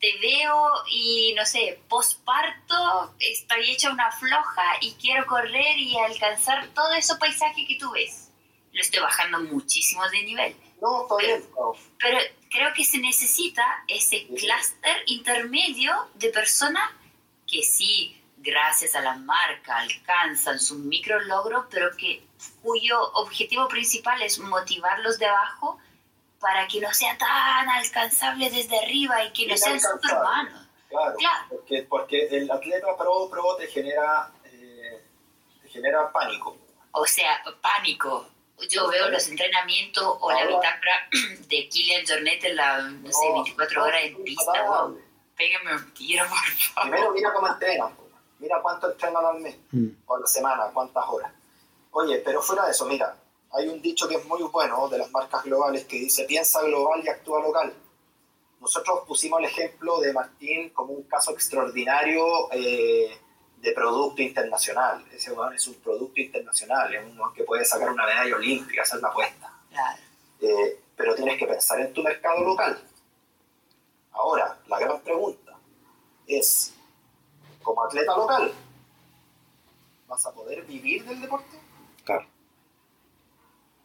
te veo y, no sé, posparto estoy hecha una floja y quiero correr y alcanzar todo ese paisaje que tú ves. Lo estoy bajando muchísimo de nivel. No, está bien. Pero, pero creo que se necesita ese clúster intermedio de personas que sí, gracias a la marca, alcanzan sus micro logros, pero que, cuyo objetivo principal es motivarlos de abajo para que no sea tan alcanzable desde arriba y que no sean superhumanos. Claro, claro. Porque, porque el atleta pro pro te genera, eh, te genera pánico. O sea, pánico. Yo no, veo no, los entrenamientos no, o la bitácora de Kylian Jornet en la, no, no sé, veinticuatro no, horas en pista. No, péguenme un tiro, por favor. Primero mira cómo entrenan. Mira cuánto entrenan al mes, mm. o a la semana, cuántas horas. Oye, pero fuera de eso, mira, hay un dicho que es muy bueno de las marcas globales que dice, piensa global y actúa local. Nosotros pusimos el ejemplo de Martín como un caso extraordinario eh, de producto internacional. Ese jugador es un producto internacional, es uno que puede sacar una medalla olímpica, hacer la apuesta. Claro. Eh, pero tienes que pensar en tu mercado local. Ahora, la gran pregunta es, como atleta local, ¿vas a poder vivir del deporte? Claro.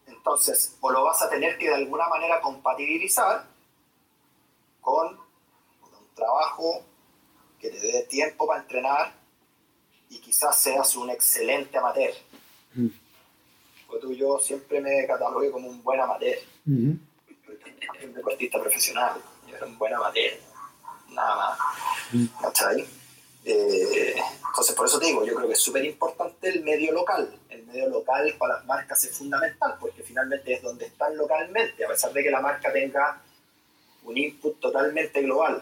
Entonces, o lo vas a tener que de alguna manera compatibilizar con un trabajo que te dé tiempo para entrenar y quizás seas un excelente amateur. Mm. Porque tú y yo siempre me catalogué como un buen amateur. Mm-hmm. Soy un deportista profesional, yo era un buen amateur, nada más. Mm. ¿Cachai? Eh, entonces por eso te digo, yo creo que es súper importante el medio local. El medio local para las marcas es fundamental porque finalmente es donde están localmente, a pesar de que la marca tenga un input totalmente global.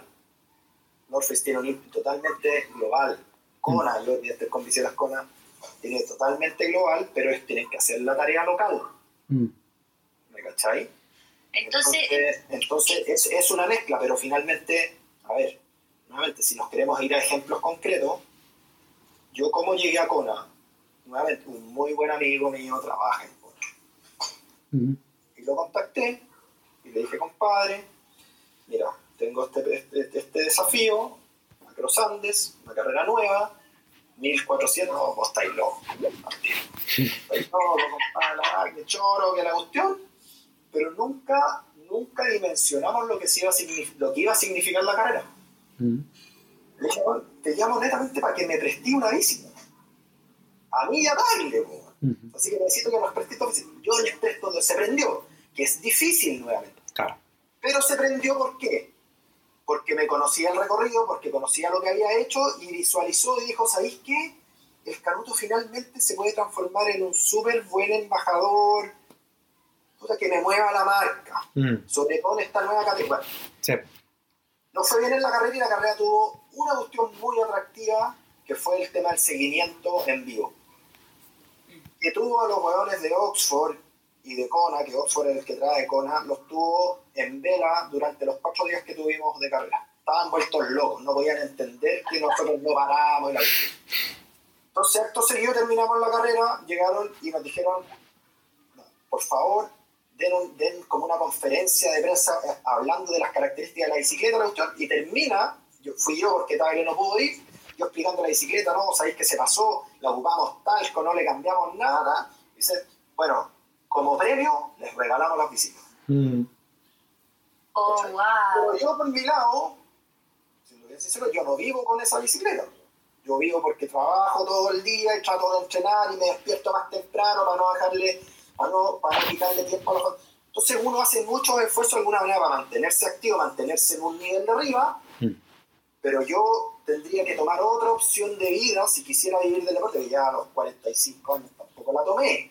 North Face tiene un input totalmente global. Kona, yo estoy convencido de las Kona, tiene totalmente global, pero es, tienen que hacer la tarea local. Mm. ¿Me cachai? Entonces, entonces, entonces es, es una mezcla, pero finalmente, a ver, nuevamente, si nos queremos ir a ejemplos concretos, yo como llegué a Kona, nuevamente, un muy buen amigo mío trabaja en Kona. Uh-huh. Y lo contacté y le dije, compadre, mira, tengo este, este, este desafío, Macros Andes, una carrera nueva, mil cuatrocientos, no, vos estáis loco. Estáis loco, compadre, que choro, que la cuestión, pero nunca, nunca dimensionamos lo que, se iba a, lo que iba a significar la carrera. Le dije, te llamo netamente para que me prestes una bici. A mí ya dale, uh-huh. Así que necesito que nos prestes tu bici. Yo les presto, se prendió, que es difícil nuevamente. Claro. Pero se prendió, ¿por qué? Porque me conocía el recorrido, porque conocía lo que había hecho y visualizó y dijo, ¿sabéis qué? El Canuto finalmente se puede transformar en un súper buen embajador, puta, que me mueva la marca, uh-huh. sobre todo en esta nueva categoría. Sí. No fue bien en la carrera y la carrera tuvo una cuestión muy atractiva que fue el tema del seguimiento en vivo. Que tuvo a los hueones de Oxford y de Kona, que Oxford es el que trae Kona, los tuvo en vela durante los cuatro días que tuvimos de carrera. Estaban vueltos locos, no podían entender que nosotros no parábamos y la vida. Entonces, acto seguido terminamos la carrera, llegaron y nos dijeron, no, por favor, Den, un, den como una conferencia de prensa hablando de las características de la bicicleta, la cuestión, y termina, yo, fui yo porque tal vez no pudo ir, yo explicando la bicicleta, no, sabéis que se pasó, la ocupamos talco, no le cambiamos nada, y dice, bueno, como premio les regalamos las bicicletas. Mm. Oh, o sea, wow. Pero yo por mi lado, si lo voy a decir, yo no vivo con esa bicicleta, Yo vivo porque trabajo todo el día y trato de entrenar y me despierto más temprano para no dejarle, para no, para quitarle tiempo a los otros. Entonces uno hace muchos esfuerzos de alguna manera para mantenerse activo, mantenerse en un nivel de arriba, mm. pero yo tendría que tomar otra opción de vida si quisiera vivir del deporte, que ya a los cuarenta y cinco años tampoco la tomé.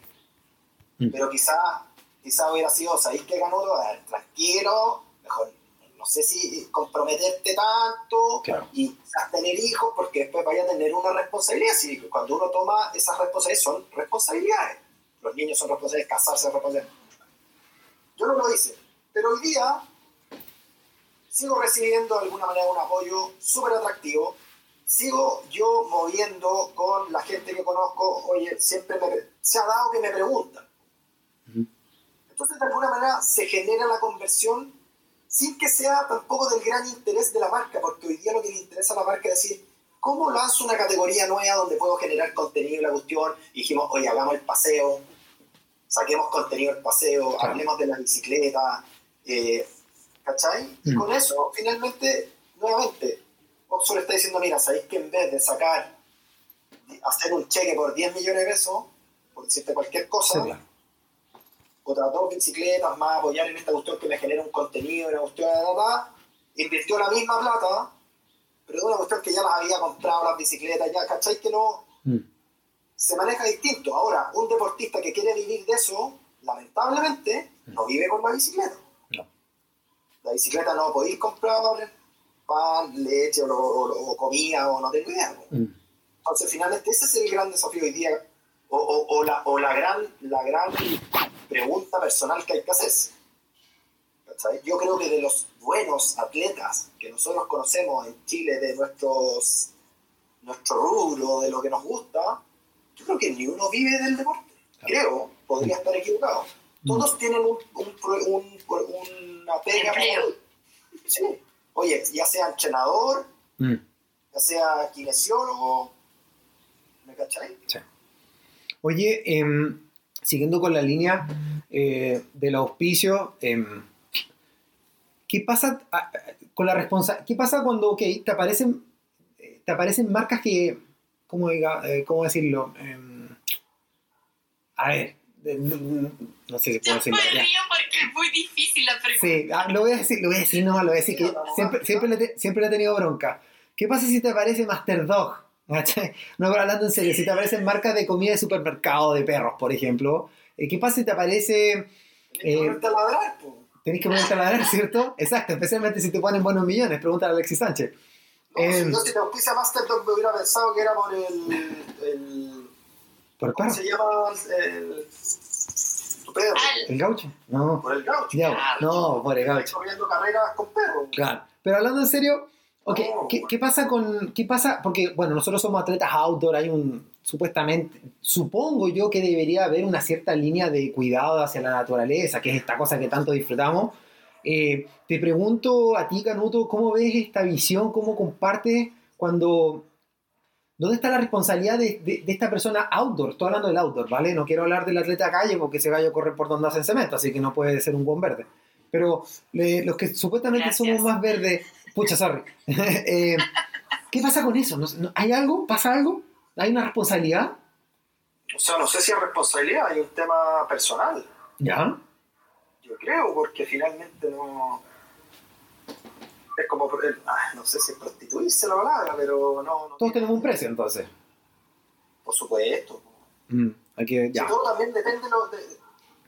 Mm. Pero quizás quizá hubiera sido, ¿sabéis qué ganó? Tranquilo, mejor no sé si comprometerte tanto, claro. y quizás tener hijos, porque después vaya a tener una responsabilidad. Si cuando uno toma esas responsabilidades, son responsabilidades. Los niños son responsables, casarse es responsabilidad. Yo no lo hice, pero hoy día sigo recibiendo de alguna manera un apoyo súper atractivo, sigo yo moviendo con la gente que conozco. Oye, siempre me, se ha dado que me preguntan. Uh-huh. Entonces, de alguna manera se genera la conversión sin que sea tampoco del gran interés de la marca, porque hoy día lo que le interesa a la marca es decir, ¿cómo lanzo una categoría nueva donde puedo generar contenido y la cuestión? Y dijimos, oye, hagamos el paseo. Saquemos contenido del paseo, claro. hablemos de la bicicleta, eh, ¿cachai? Y mm. con eso, finalmente, nuevamente, Oxford está diciendo, mira, ¿sabéis que en vez de sacar, de hacer un cheque por diez millones de pesos, por decirte cualquier cosa, sí, otra dos bicicletas más, apoyar en esta cuestión que me genera un contenido, una cuestión de data, invirtió la misma plata, pero de una cuestión que ya las había comprado, las bicicletas, ya, ¿cachai? Que no... Mm. Se maneja distinto. Ahora, un deportista que quiere vivir de eso, lamentablemente, no vive con la bicicleta. No. La bicicleta no podéis comprar pan, leche o, o, o comida o no tengo idea. Mm. Entonces, finalmente, ese es el gran desafío hoy día o, o, o, la, o la, gran, la gran pregunta personal que hay que hacerse. ¿Sabes? Yo creo que de los buenos atletas que nosotros conocemos en Chile, de nuestros, nuestro rubro, de lo que nos gusta, yo creo que ni uno vive del deporte, creo, podría estar equivocado. Todos tienen un, un, un, un, una pega. Sí. Oye, ya sea entrenador, mm. ya sea kinesiólogo, ¿me cacháis? Sí. Oye, eh, siguiendo con la línea eh, del auspicio, eh, ¿qué pasa con la responsa- ¿Qué pasa cuando okay, te aparecen, te aparecen marcas que... ¿Cómo, diga, eh, ¿Cómo decirlo? Eh, a ver, eh, no sé si puedo decirlo. Yo me río porque es muy difícil la pregunta. Sí, ah, lo voy a decir, lo voy a decir, no, lo voy a decir, que no, no, siempre, no. Siempre, le te, siempre le he tenido bronca. ¿Qué pasa si te aparece Master Dog? No, pero hablando en serio, si te aparecen marcas de comida de supermercado, de perros, por ejemplo. ¿Qué pasa si te aparece... Tenés eh, que ponerte a ladrar, pues. Tenés que ponerte a ladrar, ¿cierto? Exacto, especialmente si te ponen buenos millones. Pregúntale a Alexis Sánchez. No, eh, no, si te auspicia Master Dog me hubiera pensado que era por el... el ¿Por ¿Cómo se llama? El, ¿Tu perro? ¿El gaucho? No. ¿Por el gaucho? Ya, claro. No, por el gaucho. Corriendo carreras con perros. Claro. Pero hablando en serio, okay, no, ¿qué, bueno. ¿qué pasa con...? ¿Qué pasa? Porque, bueno, nosotros somos atletas outdoor, hay un... Supuestamente, supongo yo que debería haber una cierta línea de cuidado hacia la naturaleza, que es esta cosa que tanto disfrutamos. Eh, te pregunto a ti, Canuto, ¿cómo ves esta visión? ¿Cómo compartes cuando... ¿Dónde está la responsabilidad de, de, de esta persona outdoor? Estoy hablando del outdoor, ¿vale? No quiero hablar del atleta calle porque ese gallo corre por donde hacen cemento, así que no puede ser un buen verde. Pero eh, los que supuestamente Gracias. somos más verdes... Pucha, sorry. eh, ¿Qué pasa con eso? ¿Hay algo? ¿Pasa algo? ¿Hay una responsabilidad? O sea, no sé si es responsabilidad, hay un tema personal. ¿Ya? Yo creo, porque finalmente no... Es como... Ay, no sé si es prostituirse la palabra, pero no... no todos tenemos un precio, entonces. Por supuesto. Mm, aquí, ya. Si todo también depende... Lo de,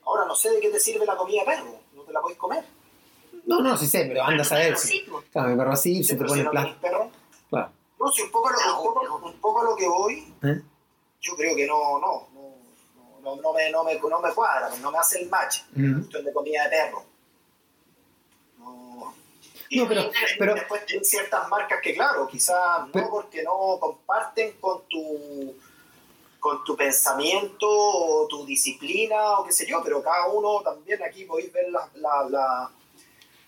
ahora, no sé de qué te sirve la comida perro. No te la podés comer. No, no, sí sé, pero anda a saber. Si, claro, mi perro así, sí, se te pone si el plato. No, claro. No, si un poco a lo, un poco, un poco a lo que voy, ¿eh? Yo creo que no... no. No, no, me, no, me, no me cuadra, no me hace el match. Mm. Cuestión de comida de perro. No, y no pero, pero... Después hay ciertas marcas que, claro, quizás no porque no comparten con tu, con tu pensamiento o tu disciplina o qué sé yo, pero cada uno también aquí podéis ver la, la, la,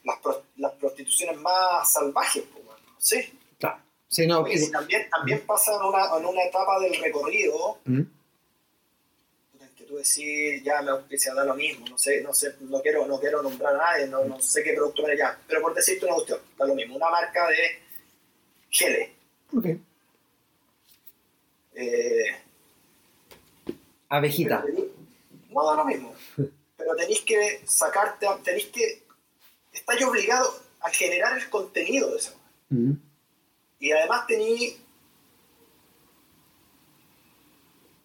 las, pro, las prostituciones más salvajes. Pues, bueno, no sé. Claro. Sí, no, porque... También, también pasa en una, en una etapa del recorrido... Mm. Decir ya me auspicia, da lo mismo, no sé, no sé, no quiero, no quiero nombrar a nadie, no, no sé qué producto me ya, pero por decirte una cuestión, da lo mismo, una marca de geles. Okay. Eh, Abejita. Tenés, no da lo mismo. Pero tenés que sacarte, tenés que... Estás obligado a generar el contenido de esa cosa. Uh-huh. Y además tenés...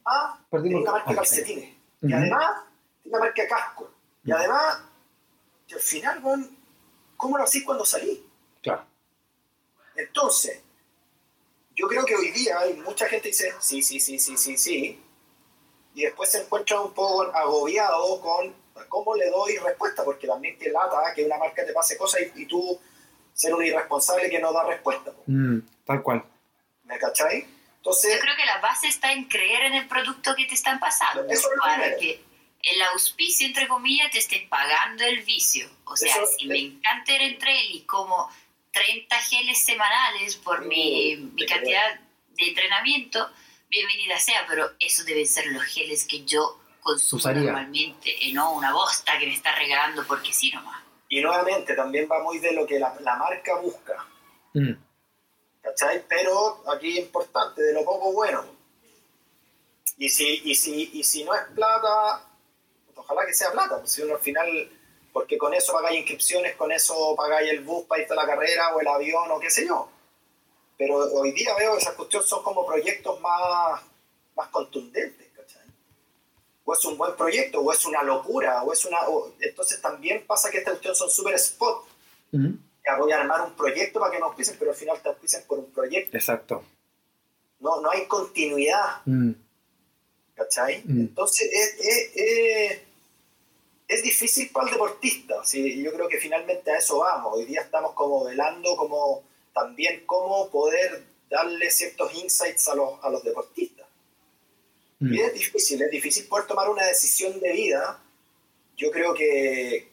Ah, tenés una marca de calcetines. Uh-huh. Y además tenés una marca de casco. Uh-huh. Y además... Y al final, ¿cómo lo hacís cuando salís? Claro. Entonces, yo creo que hoy día hay mucha gente que dice sí, sí, sí, sí, sí, sí, y después se encuentra un poco agobiado con cómo le doy respuesta, porque también te lata que una marca te pase cosas y, y tú ser un irresponsable que no da respuesta. Mm, tal cual. ¿Me cacháis? Entonces, yo creo que la base está en creer en el producto que te están pasando. Eso es lo para que el auspicio, entre comillas, te esté pagando el vicio. O sea, eso, si es... me encanta el entrel y como treinta geles semanales por uh, mi, mi cantidad bien. de entrenamiento, bienvenida sea, pero eso deben ser los geles que yo consumo Usaría. normalmente, eh, no una bosta que me está regalando porque sí nomás. Y nuevamente, también va muy de lo que la, la marca busca. Mm. ¿Cachai? Pero aquí es importante, de lo poco bueno. Y si, y si, y si no es plata, ojalá que sea plata, porque si uno al final... Porque con eso pagáis inscripciones, con eso pagáis el bus para irte a la carrera o el avión o qué sé yo. Pero hoy día veo que esas cuestiones son como proyectos más, más contundentes, ¿cachai? O es un buen proyecto, o es una locura, o es una... O, entonces también pasa que estas cuestiones son súper spot. Uh-huh. Ya voy a armar un proyecto para que me auspicen, pero al final te auspicen por un proyecto. Exacto. No, no hay continuidad. Uh-huh. ¿Cachai? Uh-huh. Entonces es... Eh, eh, eh, Es difícil para el deportista, ¿sí? Yo creo que finalmente a eso vamos. Hoy día estamos como velando como también cómo poder darle ciertos insights a los, a los deportistas. Mm. Y es difícil, es difícil poder tomar una decisión de vida. Yo creo que,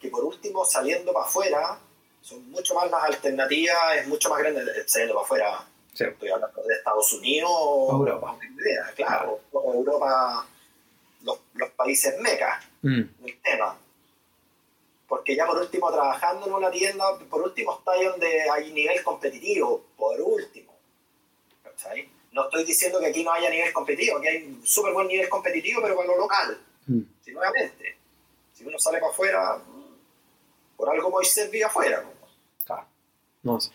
que por último, saliendo para afuera, son mucho más las alternativas, es mucho más grande saliendo para afuera. Sí. Estoy hablando de Estados Unidos, Europa. Idea, claro, claro. Europa... Los, los países mecas mm. del tema, porque ya por último trabajando en una tienda, por último está ahí donde hay nivel competitivo, por último, ¿cachai? No estoy diciendo que aquí no haya nivel competitivo, que hay un súper buen nivel competitivo, pero con lo local. mm. Si nuevamente, si uno sale para afuera, por algo voy a servir afuera, ¿no? Claro. No sé.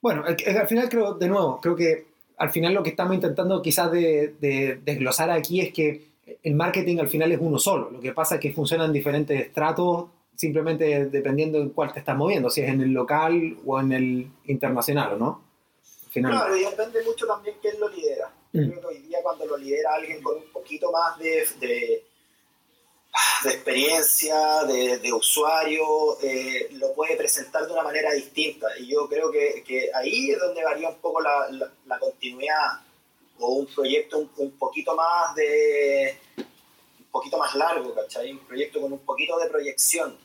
Bueno, el, el, al final creo, de nuevo, creo que al final lo que estamos intentando quizás de, de desglosar aquí es que el marketing al final es uno solo. Lo que pasa es que funcionan diferentes estratos simplemente dependiendo en cuál te estás moviendo, si es en el local o en el internacional, ¿o no? Finalmente. Claro, y depende mucho también quién lo lidera. Mm. Creo que hoy día cuando lo lidera alguien con un poquito más de, de, de experiencia, de, de usuario, eh, lo puede presentar de una manera distinta. Y yo creo que, que ahí es donde varía un poco la, la, la continuidad, o un proyecto un, un poquito más de un poquito más largo, ¿cachai? Un proyecto con un poquito de proyección.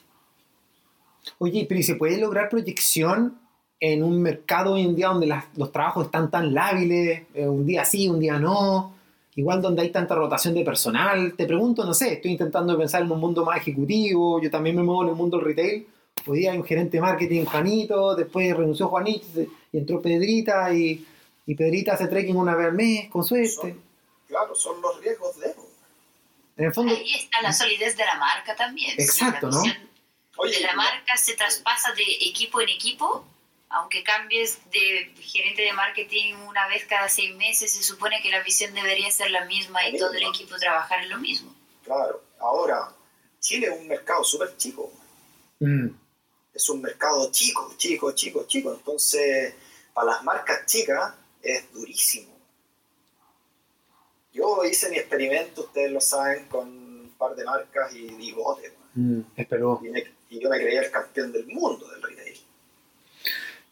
Oye, pero ¿y se puede lograr proyección en un mercado hoy en día donde las, los trabajos están tan lábiles, eh, un día sí, un día no, igual donde hay tanta rotación de personal? Te pregunto, no sé, estoy intentando pensar en un mundo más ejecutivo, yo también me muevo en el mundo del retail, hoy día hay un gerente de marketing, Juanito, después renunció Juanito y entró Pedrita y... Y Pedrita hace trekking una vez al mes, con suerte. Son, claro, son los riesgos de... En el fondo... Ahí está la solidez de la marca también. Exacto, sí, la ¿no? Oye, la marca se traspasa de equipo en equipo, aunque cambies de gerente de marketing una vez cada seis meses, se supone que la visión debería ser la misma y misma. Todo el equipo trabajar en lo mismo. Claro. Ahora, Chile es un mercado súper chico. Mm. Es un mercado chico, chico, chico, chico. Entonces, para las marcas chicas... es durísimo. Yo hice mi experimento, ustedes lo saben, con un par de marcas y bigotes. Mm, y, me, y yo me creía el campeón del mundo del retail.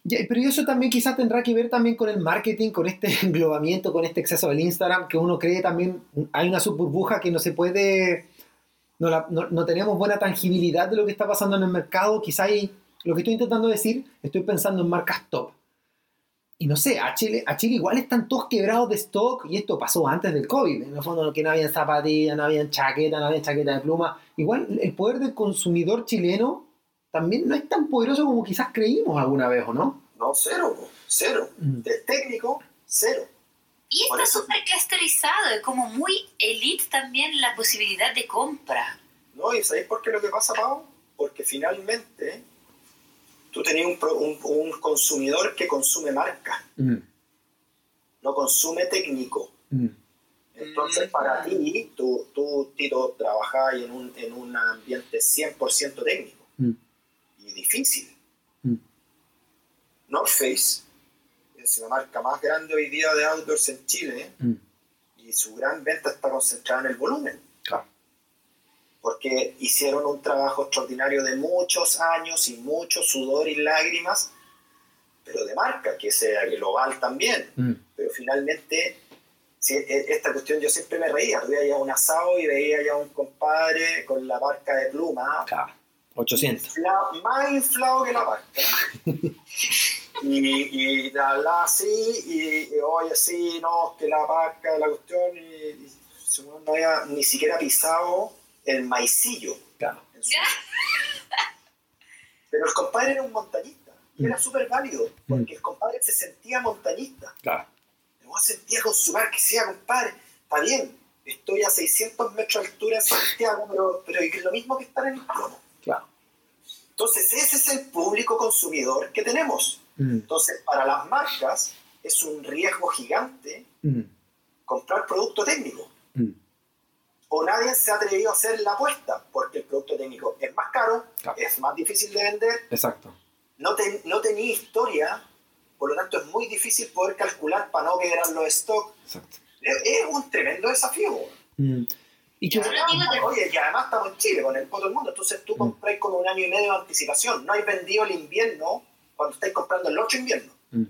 Yeah, pero eso también quizás tendrá que ver también con el marketing, con este englobamiento, con este exceso del Instagram, que uno cree también, hay una subburbuja que no se puede, no, la, no, no tenemos buena tangibilidad de lo que está pasando en el mercado. Quizás hay, lo que estoy intentando decir, estoy pensando en marcas top. Y no sé, a Chile, a Chile igual están todos quebrados de stock, y esto pasó antes del COVID. En el fondo, que no habían zapatillas, no habían chaqueta, no habían chaqueta de pluma. Igual el poder del consumidor chileno también no es tan poderoso como quizás creímos alguna vez, ¿o no? No, cero, cero. Mm. De técnico, cero. Y está súper clusterizado, es como muy elite también la posibilidad de compra. No, ¿y sabéis por qué lo que pasa, Pau? Porque finalmente tú tenés un, pro, un, un consumidor que consume marca, mm. no consume técnico. Mm. Entonces, mm. para ti, tú, tú Tito, trabajás en un, en un ambiente cien por ciento técnico mm. y difícil. Mm. North Face es la marca más grande hoy día de outdoors en Chile mm. y su gran venta está concentrada en el volumen. Claro. Porque hicieron un trabajo extraordinario de muchos años y mucho sudor y lágrimas, pero de marca, que sea global también. Mm. Pero finalmente, si, esta cuestión yo siempre me reía. Yo veía un asado y veía ya un compadre con la marca de Pluma. Claro, ochocientos. Inflado, más inflado que la marca. Y, y te hablaba así, y, y oye, sí, no, que la marca de la cuestión, y, y no había ni siquiera pisado el maicillo. Claro. Su... Pero el compadre era un montañista, y mm. era súper válido, porque mm. el compadre se sentía montañista. Claro. Luego sentía con su marca, que sea, compadre, está bien, estoy a seiscientos metros de altura en Santiago, pero, pero es lo mismo que estar en el plomo. Claro. Entonces, ese es el público consumidor que tenemos. Mm. Entonces, para las marcas, es un riesgo gigante mm. comprar producto técnico. Mm. O nadie se ha atrevido a hacer la apuesta, porque el producto técnico es más caro, claro. es más difícil de vender. Exacto. No, te, no tenía historia, por lo tanto es muy difícil poder calcular para no quebrar los stocks. Exacto. Es un tremendo desafío. Mm. Y, que... además, oye, y además estamos en Chile, con el poto del mundo, entonces tú mm. compras como un año y medio de anticipación. No hay vendido el invierno cuando estáis comprando el otro invierno. Mm.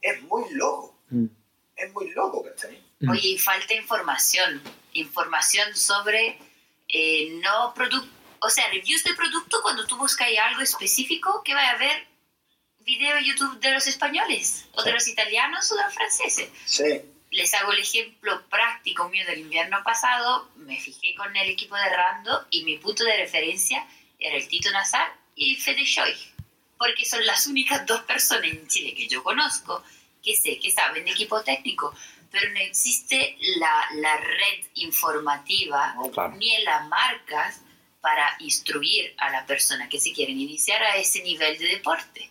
Es muy loco. Mm. Es muy loco, ¿cachai? Mm. Oye, y falta información. Información sobre eh, no producto, o sea, reviews de producto. Cuando tú buscas algo específico, que va a haber video YouTube de los españoles, o sí. de los italianos, o de los franceses. Sí. Les hago el ejemplo práctico mío del invierno pasado. Me fijé con el equipo de Rando y mi punto de referencia era el Tito Nazar y Fede Shoy, porque son las únicas dos personas en Chile que yo conozco que sé que saben de equipo técnico. Pero no existe la, la red informativa, oh, claro. ni en las marcas para instruir a la persona que se quieren iniciar a ese nivel de deporte.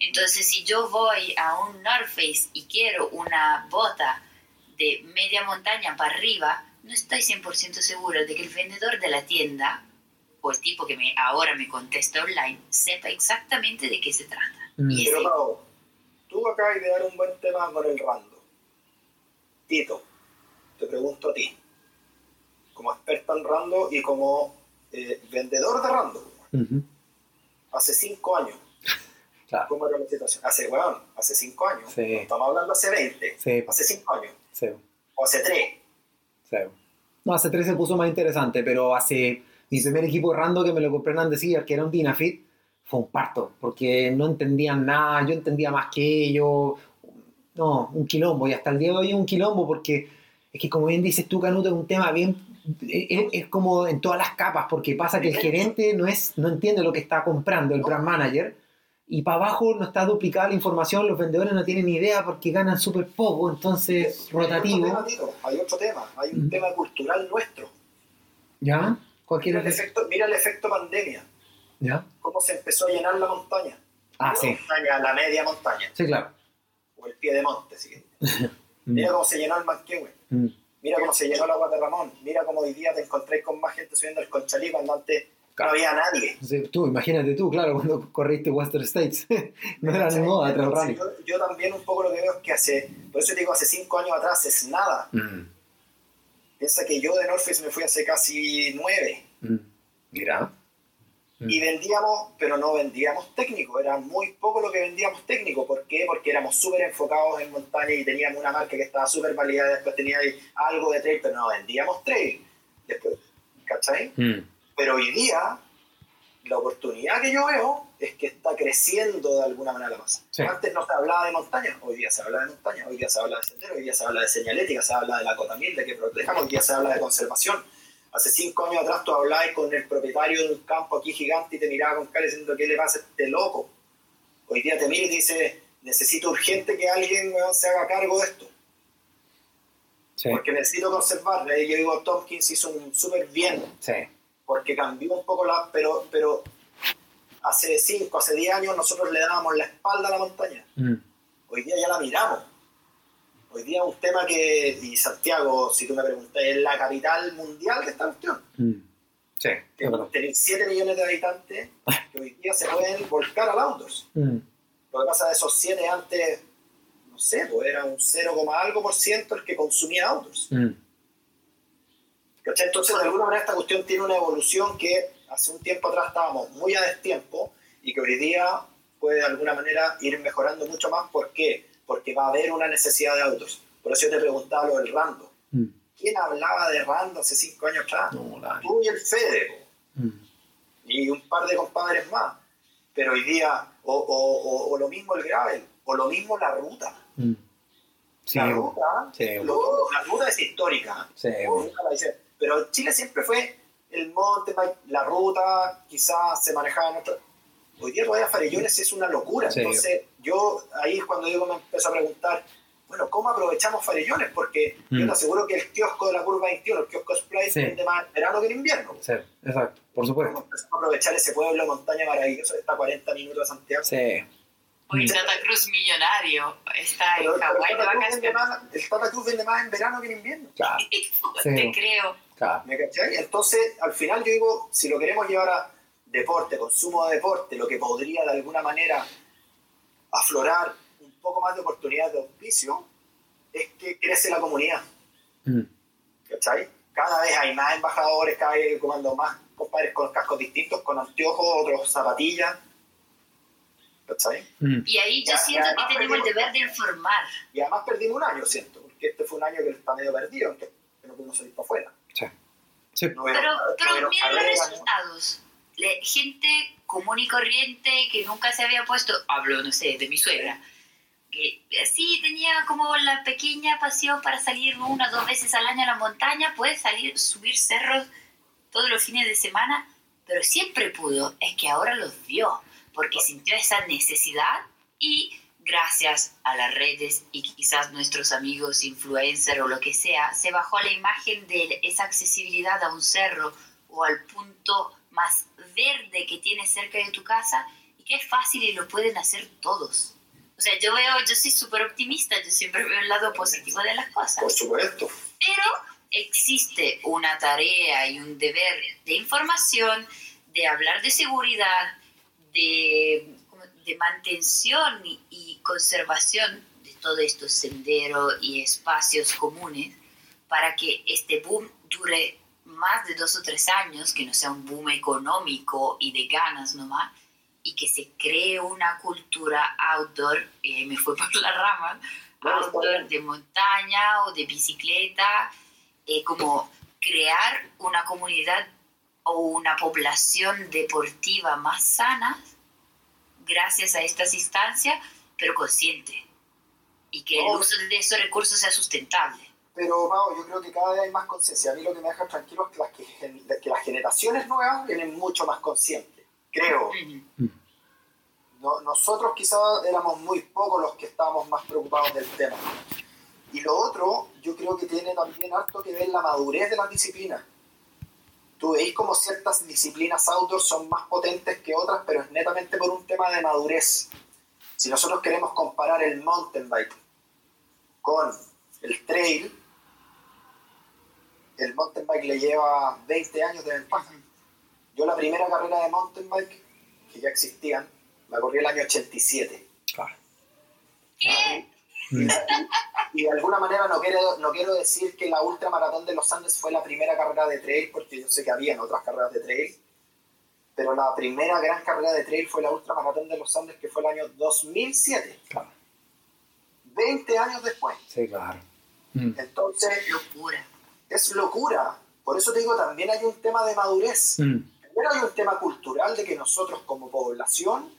Entonces, si yo voy a un North Face y quiero una bota de media montaña para arriba, no estoy cien por ciento segura de que el vendedor de la tienda o el tipo que me, ahora me contesta online sepa exactamente de qué se trata. Mm. Y pero, Pau, tú acabas de dar un buen tema con el Rando. Tito, te pregunto a ti, como experta en Rando y como eh, vendedor de Rando, uh-huh. hace cinco años, claro. ¿cómo era la situación? Hace, bueno, hace cinco años, sí. no estamos hablando hace veinte, sí. hace cinco años, sí. o hace tres. Sí. No, hace tres se puso más interesante, pero hace mi primer equipo de Rando que me lo compré en Andes Gear, que era un Dynafit, fue un parto, porque no entendían nada, yo entendía más que ellos. No, un quilombo, y hasta el día de hoy es un quilombo, porque es que, como bien dices tú, Canuto, es un tema bien, es, es como en todas las capas, porque pasa que el gerente no es, no entiende lo que está comprando, el brand manager, y para abajo no está duplicada la información, los vendedores no tienen ni idea porque ganan súper poco, entonces hay rotativo. Otro tema, Tito, hay otro tema, hay un uh-huh. tema cultural nuestro. ¿Ya? Mira el, efecto, mira el efecto pandemia. ¿Ya? Cómo se empezó a llenar la montaña. Ah, la sí. montaña, la media montaña. Sí, claro. O el pie de monte, ¿sí? Mira cómo se llenó el Manquehue, mira cómo se llenó el Agua de Ramón, mira cómo hoy día te encontráis con más gente subiendo el Conchalí cuando antes claro. no había nadie. Sí, tú, imagínate tú, claro, cuando corriste Western States, no era ni moda, trail running. Yo, yo también un poco lo que veo es que hace, por eso te digo, hace cinco años atrás es nada. Mm. Piensa que yo de North Face me fui hace casi nueve. Mm. Mira. Y vendíamos, pero no vendíamos técnico, era muy poco lo que vendíamos técnico. ¿Por qué? Porque éramos súper enfocados en montaña y teníamos una marca que estaba súper validada, después tenía algo de trail, pero no vendíamos trail. Después, ¿cachai? Mm. Pero hoy día, la oportunidad que yo veo es que está creciendo de alguna manera la masa. Sí. Antes no se hablaba de montaña, hoy día se habla de montaña, hoy día se habla de sendero, hoy día se habla de señalética, se habla de la acotamil, de que protejamos, hoy día se habla de conservación. Hace cinco años atrás tú hablabas con el propietario de un campo aquí gigante y te miraba con cara diciendo ¿qué le pasa a este loco? Hoy día te mira y te dice necesito urgente que alguien se haga cargo de esto. sí. Porque necesito conservar. Yo digo, Tompkins hizo un súper bien, sí. porque cambió un poco la... Pero, pero hace cinco, hace diez años nosotros le dábamos la espalda a la montaña. Mm. Hoy día ya la miramos. Hoy día es un tema que, y Santiago, si tú me preguntas, es la capital mundial de esta cuestión. Mm. Sí, tener siete millones de habitantes que hoy día se pueden volcar al outdoors. Mm. Lo que pasa de esos siete antes, no sé, pues era un cero coma algo por ciento el que consumía outdoors. Mm. ¿Cachai? Entonces, de alguna manera, esta cuestión tiene una evolución que hace un tiempo atrás estábamos muy a destiempo y que hoy día puede de alguna manera ir mejorando mucho más. ¿Por qué? Porque va a haber una necesidad de outdoors. Por eso yo te preguntaba lo del rando. Mm. ¿Quién hablaba de rando hace cinco años atrás? No, Tú y el Fede. Mm. Y un par de compadres más. Pero hoy día, o, o, o, o lo mismo el gravel, o lo mismo la ruta. Mm. Sí, la ruta, sí, lo, la ruta es histórica. Sí, pero Chile siempre fue el monte, la ruta, quizás se manejaba en otro... Hoy día todavía Farellones es una locura. Sí, Entonces, yo ahí es cuando yo me empiezo a preguntar... Bueno, ¿cómo aprovechamos Farellones? Porque mm. yo te aseguro que el kiosco de la curva veintiuno, el kiosco Splay, sí. vende más en verano que en invierno. Sí, exacto, por supuesto. Vamos a empezar a aprovechar ese pueblo montaña maravilloso que está a cuarenta minutos de Santiago. Sí. Hoy Tata Cruz millonario está pero, en Hawái de vacaciones. Más, el Tata Cruz vende más en verano que en invierno. Claro. sí. Te creo. Claro. ¿Me cachai? Entonces, al final yo digo, si lo queremos llevar a deporte, consumo de deporte, lo que podría de alguna manera aflorar poco más de oportunidades de auspicio, es que crece la comunidad. Mm. ¿Cachai? Cada vez hay más embajadores, cada vez hay comando más compadres con cascos distintos, con anteojos, otros zapatillas. ¿Cachai? Mm. Y ahí yo ya, siento ya que tenemos el deber de informar. Y además perdimos un año, siento, porque este fue un año que está medio perdido, que no pudimos salir para afuera. Sí. Sí. No pero era, pero era, mira los resultados. La gente común y corriente que nunca se había puesto, hablo, no sé, de mi suegra, que sí tenía como la pequeña pasión para salir una o dos veces al año a la montaña, puede salir, subir cerros todos los fines de semana, pero siempre pudo, es que ahora los vio, porque sintió esa necesidad y gracias a las redes y quizás nuestros amigos, influencers o lo que sea, se bajó a la imagen de esa accesibilidad a un cerro o al punto más verde que tienes cerca de tu casa y que es fácil y lo pueden hacer todos. O sea, yo veo, yo soy súper optimista, yo siempre veo el lado positivo de las cosas. Por supuesto. Pero existe una tarea y un deber de información, de hablar de seguridad, de, de mantención y, y conservación de todos estos senderos y espacios comunes para que este boom dure más de dos o tres años, que no sea un boom económico y de ganas nomás, y que se cree una cultura outdoor, eh, me fue por la rama, claro, outdoor de montaña o de bicicleta, eh, como crear una comunidad o una población deportiva más sana gracias a estas instancias, pero consciente, y que oh. el uso de esos recursos sea sustentable. Pero, Pau, yo creo que cada vez hay más conciencia. A mí lo que me deja tranquilo es que las, que, que las generaciones nuevas vienen mucho más conscientes. Creo. No, nosotros quizás éramos muy pocos los que estábamos más preocupados del tema. Y lo otro, yo creo que tiene también harto que ver la madurez de las disciplinas. Tú veis como ciertas disciplinas outdoor son más potentes que otras, pero es netamente por un tema de madurez. Si nosotros queremos comparar el mountain bike con el trail, el mountain bike le lleva veinte años de ventaja. Yo la primera carrera de mountain bike, que ya existían, la corrí el año ochenta y siete. Claro. ¿Qué? Y, y de alguna manera no quiero, no quiero decir que la ultramaratón de los Andes fue la primera carrera de trail, porque yo sé que habían otras carreras de trail, pero la primera gran carrera de trail fue la ultramaratón de los Andes, que fue el año dos mil siete. Claro. veinte años después. Sí, claro. Entonces, es locura. Es locura. Por eso te digo, también hay un tema de madurez. Mm. Pero hay un tema cultural de que nosotros como población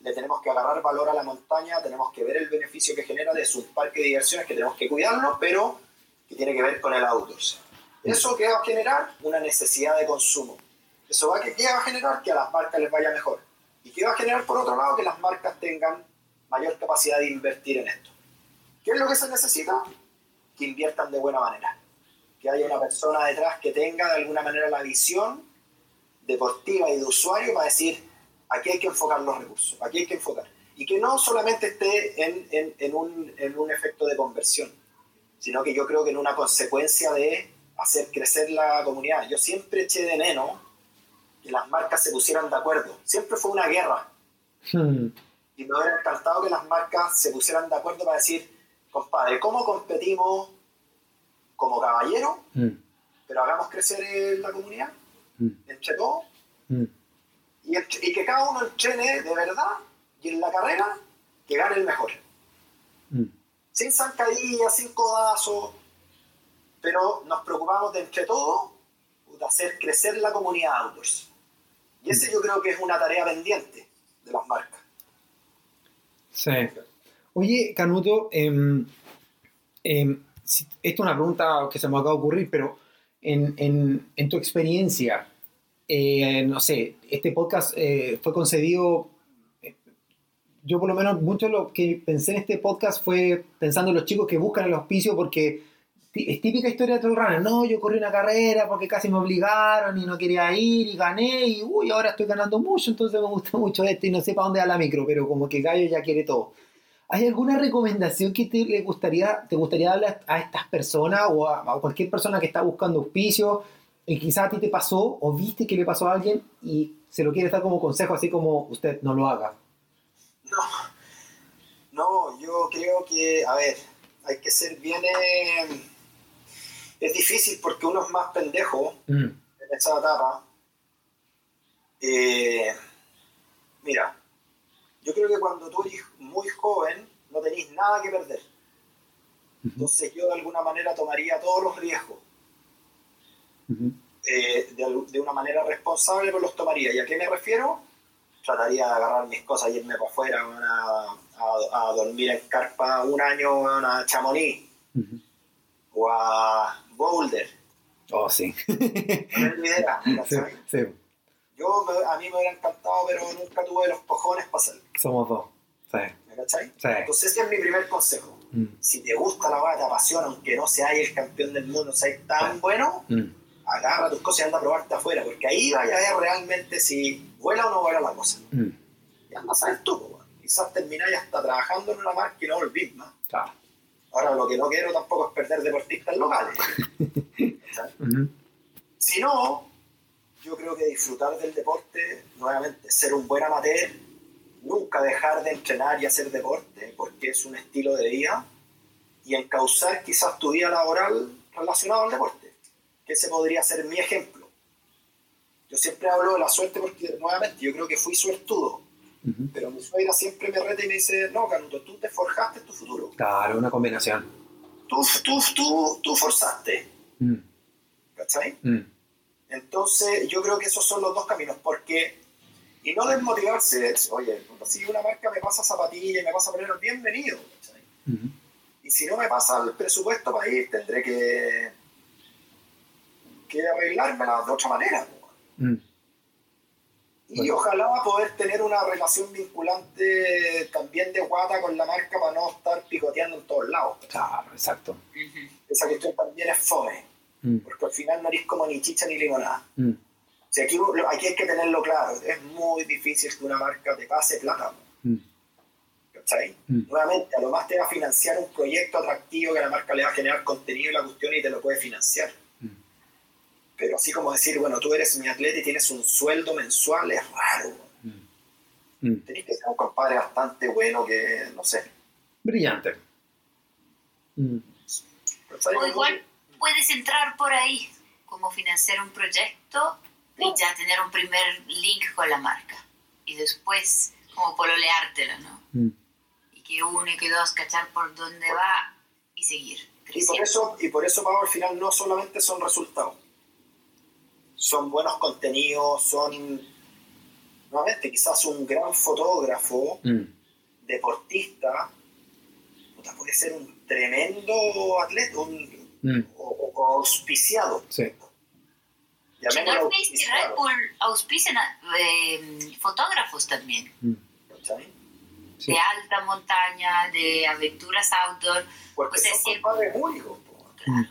le tenemos que agarrar valor a la montaña, tenemos que ver el beneficio que genera de sus parques de diversiones, que tenemos que cuidarlo, pero que tiene que ver con el outdoors. Eso que va a generar una necesidad de consumo. Eso va a, ¿qué va a generar? Que a las marcas les vaya mejor. ¿Y qué va a generar, por otro lado? Que las marcas tengan mayor capacidad de invertir en esto. ¿Qué es lo que se necesita? que inviertan de buena manera, que haya una persona detrás que tenga de alguna manera la visión deportiva y de usuario para decir, aquí hay que enfocar los recursos, aquí hay que enfocar. Y que no solamente esté en, en, en, un, en un efecto de conversión, sino que yo creo que en una consecuencia de hacer crecer la comunidad. Yo siempre eché de menos que las marcas se pusieran de acuerdo. Siempre fue una guerra. Hmm. Y me hubiera encantado que las marcas se pusieran de acuerdo para decir, compadre, ¿cómo competimos como caballero? Mm. Pero hagamos crecer la comunidad, mm. entre todos, mm. y, y que cada uno entrene de verdad, y en la carrera, que gane el mejor. Mm. Sin zancadillas, sin codazos, pero nos preocupamos de entre todos de hacer crecer la comunidad outdoors. Y ese yo creo que es una tarea pendiente de las marcas. Sí. Oye, Canuto, eh, eh, esto es una pregunta que se me acaba de ocurrir, pero en, en, en tu experiencia, eh, no sé, este podcast eh, fue concebido, eh, yo por lo menos mucho de lo que pensé en este podcast fue pensando en los chicos que buscan el auspicio porque t- es típica historia de trail runner, no, yo corrí una carrera porque casi me obligaron y no quería ir y gané y uy, ahora estoy ganando mucho, entonces me gusta mucho esto y no sé para dónde va la micro, pero como que Gallo ya quiere todo. ¿Hay alguna recomendación que te le gustaría, te gustaría darle a estas personas o a, a cualquier persona que está buscando auspicio y quizás a ti te pasó o viste que le pasó a alguien y se lo quiere dar como consejo, así como usted no lo haga? No, no, yo creo que, a ver, hay que ser bien... Eh, es difícil porque uno es más pendejo mm. en esta etapa. Eh, mira... Yo creo que cuando tú eres muy joven no tenés nada que perder. Uh-huh. Entonces yo de alguna manera tomaría todos los riesgos. Uh-huh. Eh, de, de una manera responsable pues los tomaría. ¿Y a qué me refiero? Trataría de agarrar mis cosas y irme para afuera a, a, a dormir en carpa un año a Chamonix. Uh-huh. O a Boulder. Oh, sí. No me idea, sí, sí. Yo, a mí me hubiera encantado, pero nunca tuve los cojones para hacerlo. Somos dos. Sí. ¿Me cachai? Sí. Entonces ese es mi primer consejo. Mm. Si te gusta la vaga, te apasiona, aunque no seas el campeón del mundo, seas tan sí. bueno, mm. agarra tus cosas y anda a probarte afuera, porque ahí vaya a ver realmente si vuela o no vuela la cosa. Mm. Y anda a saber tú, po, quizás terminas hasta trabajando en una marca y no volvís más. Claro. Ahora, lo que no quiero tampoco es perder deportistas locales. Mm-hmm. Si no... Yo creo que disfrutar del deporte, nuevamente, ser un buen amateur, nunca dejar de entrenar y hacer deporte, porque es un estilo de vida, y encauzar quizás tu vida laboral relacionado al deporte, que ese podría ser mi ejemplo. Yo siempre hablo de la suerte porque, nuevamente, yo creo que fui suertudo, uh-huh. pero mi suegra siempre me reta y me dice, no, Canuto, tú te forjaste en tu futuro. Claro, una combinación. Tú, tú, tú, tú forzaste. Mm. ¿Cachai? Mm. Entonces, yo creo que esos son los dos caminos, porque, y no desmotivarse, oye, si una marca me pasa zapatillas y me pasa poner bienvenido, ¿cachai? Uh-huh. Y si no me pasa el presupuesto para ir, tendré que, que arreglármela de otra manera. Uh-huh. Y bueno. Ojalá poder tener una relación vinculante también de guata con la marca para no estar picoteando en todos lados. Claro, exacto. Uh-huh. Esa cuestión también es fome. Porque al final no eres como ni chicha ni limonada. Mm. O sea, aquí, aquí hay que tenerlo claro. Es muy difícil que una marca te pase plata. Mm. ¿Cachai? Mm. Nuevamente, a lo más te va a financiar un proyecto atractivo que la marca le va a generar contenido y la cuestión y te lo puede financiar. Mm. Pero así como decir, bueno, tú eres mi atleta y tienes un sueldo mensual, es raro. Mm. Mm. Tenés que ser un compadre bastante bueno que, no sé. Brillante. Mm. O igual... Puedes entrar por ahí, como financiar un proyecto y ya tener un primer link con la marca. Y después, como pololeártelo, ¿no? Mm. Y que uno y que dos, cachar por dónde va y seguir creciendo. Y por eso, y por eso Pablo, al final no solamente son resultados. Son buenos contenidos, son... Nuevamente, quizás un gran fotógrafo, mm. deportista, puede ser un tremendo atleta, un... Mm. O, o auspiciado. Sí. North Face y Red Bull auspician a, eh, fotógrafos también. Mm. Sí. De alta montaña, de aventuras outdoor. Porque o sea, son compadres únicos. Claro.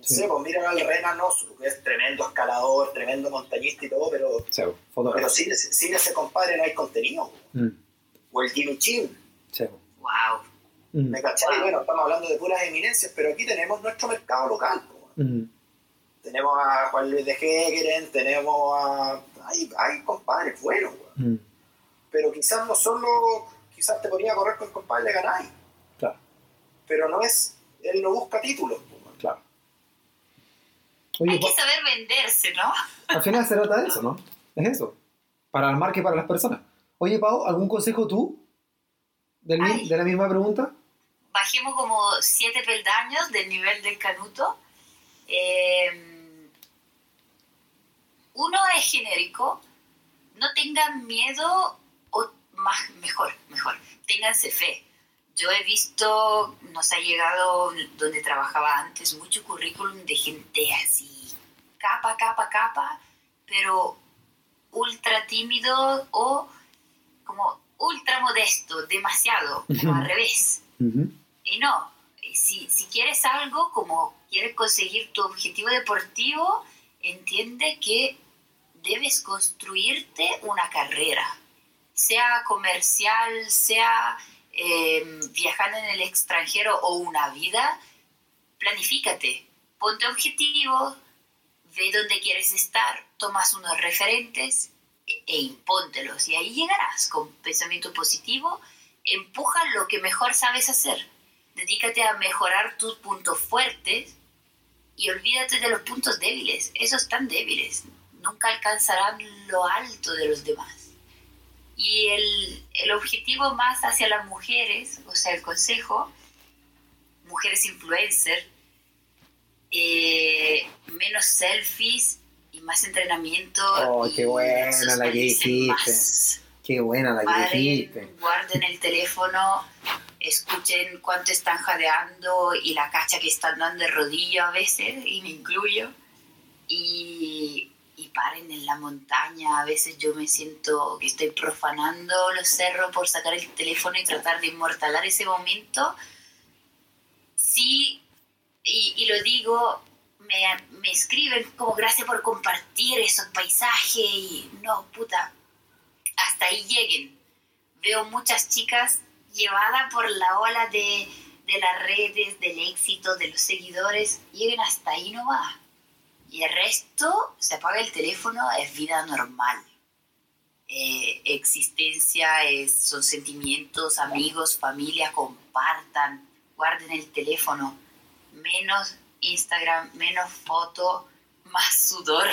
Sí, sí, pues miren al Renanos, que es tremendo escalador, tremendo montañista y todo, pero, sí, pero sin, sin ese compadre no hay contenido. Mm. O el Jimmy Chin. Sí. Wow. Mm. ¿Me cachai? Wow. Bueno, estamos hablando de puras eminencias, pero aquí tenemos nuestro mercado local. Mm. Tenemos a Juan Luis de Hegeren, tenemos a... Hay, hay compadres buenos, mm. pero quizás no solo... Quizás te ponía a correr con el compadre de Garay. Claro. Pero no es... Él no busca títulos. Claro. Oye, hay que saber venderse, ¿no? Al final se trata de eso, ¿no? Es eso. Para el marketing, para las personas. Oye, Pau, ¿algún consejo tú? Del mi, ¿De la misma pregunta? Bajemos como siete peldaños del nivel del Canuto. Eh, uno es genérico. No tengan miedo, o más, mejor, mejor. Ténganse fe. Yo he visto, nos ha llegado donde trabajaba antes, mucho currículum de gente así, capa, capa, capa, pero ultra tímido o como ultra modesto, demasiado, como uh-huh. al revés. Uh-huh. Y no, si, si quieres algo, como quieres conseguir tu objetivo deportivo, entiende que debes construirte una carrera, sea comercial, sea... Eh, viajando en el extranjero o una vida, planifícate, ponte objetivos, ve dónde quieres estar, tomas unos referentes e, e impóntelos, y ahí llegarás con pensamiento positivo. Empuja lo que mejor sabes hacer, dedícate a mejorar tus puntos fuertes y olvídate de los puntos débiles. Esos tan débiles nunca alcanzarán lo alto de los demás. Y el, el objetivo más hacia las mujeres, o sea, el consejo, mujeres influencer, eh, menos selfies y más entrenamiento. ¡Oh, qué buena la que dijiste! ¡Qué buena la Paren, que dijiste! Guarden el teléfono, escuchen cuánto están jadeando y la cacha que están dando de rodillo a veces, y me incluyo, y... y paren en la montaña. A veces yo me siento que estoy profanando los cerros por sacar el teléfono y tratar de inmortalar ese momento. Sí, y, y lo digo, me, me escriben como gracias por compartir esos paisajes, y no, puta, hasta ahí lleguen. Veo muchas chicas llevadas por la ola de, de las redes, del éxito, de los seguidores, lleguen hasta ahí, no va. Y el resto, se apaga el teléfono, es vida normal. Eh, existencia, es, son sentimientos, amigos, familia, compartan, guarden el teléfono. Menos Instagram, menos foto, más sudor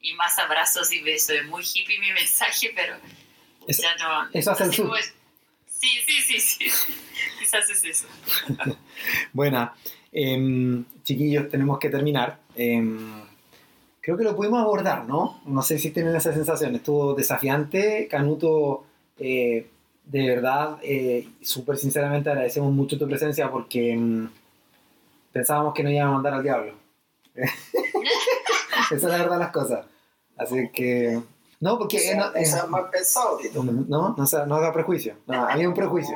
y más abrazos y besos. Es muy hippie mi mensaje, pero es, ya no... Eso hace no sé el cómo es. Sí, sí, sí, sí. Quizás es eso. Buena. Eh, chiquillos, tenemos que terminar. Eh, creo que lo pudimos abordar, ¿no? No sé si tienen esa sensación. Estuvo desafiante, Canuto. eh, de verdad, eh, súper sinceramente agradecemos mucho tu presencia, porque mm, pensábamos que nos iban a mandar al diablo. Esa es la verdad de las cosas. Así que no, porque o sea, no, es, es mal pensado, Tito. No, no, no, sea, no haga prejuicio. No, a mí es un prejuicio.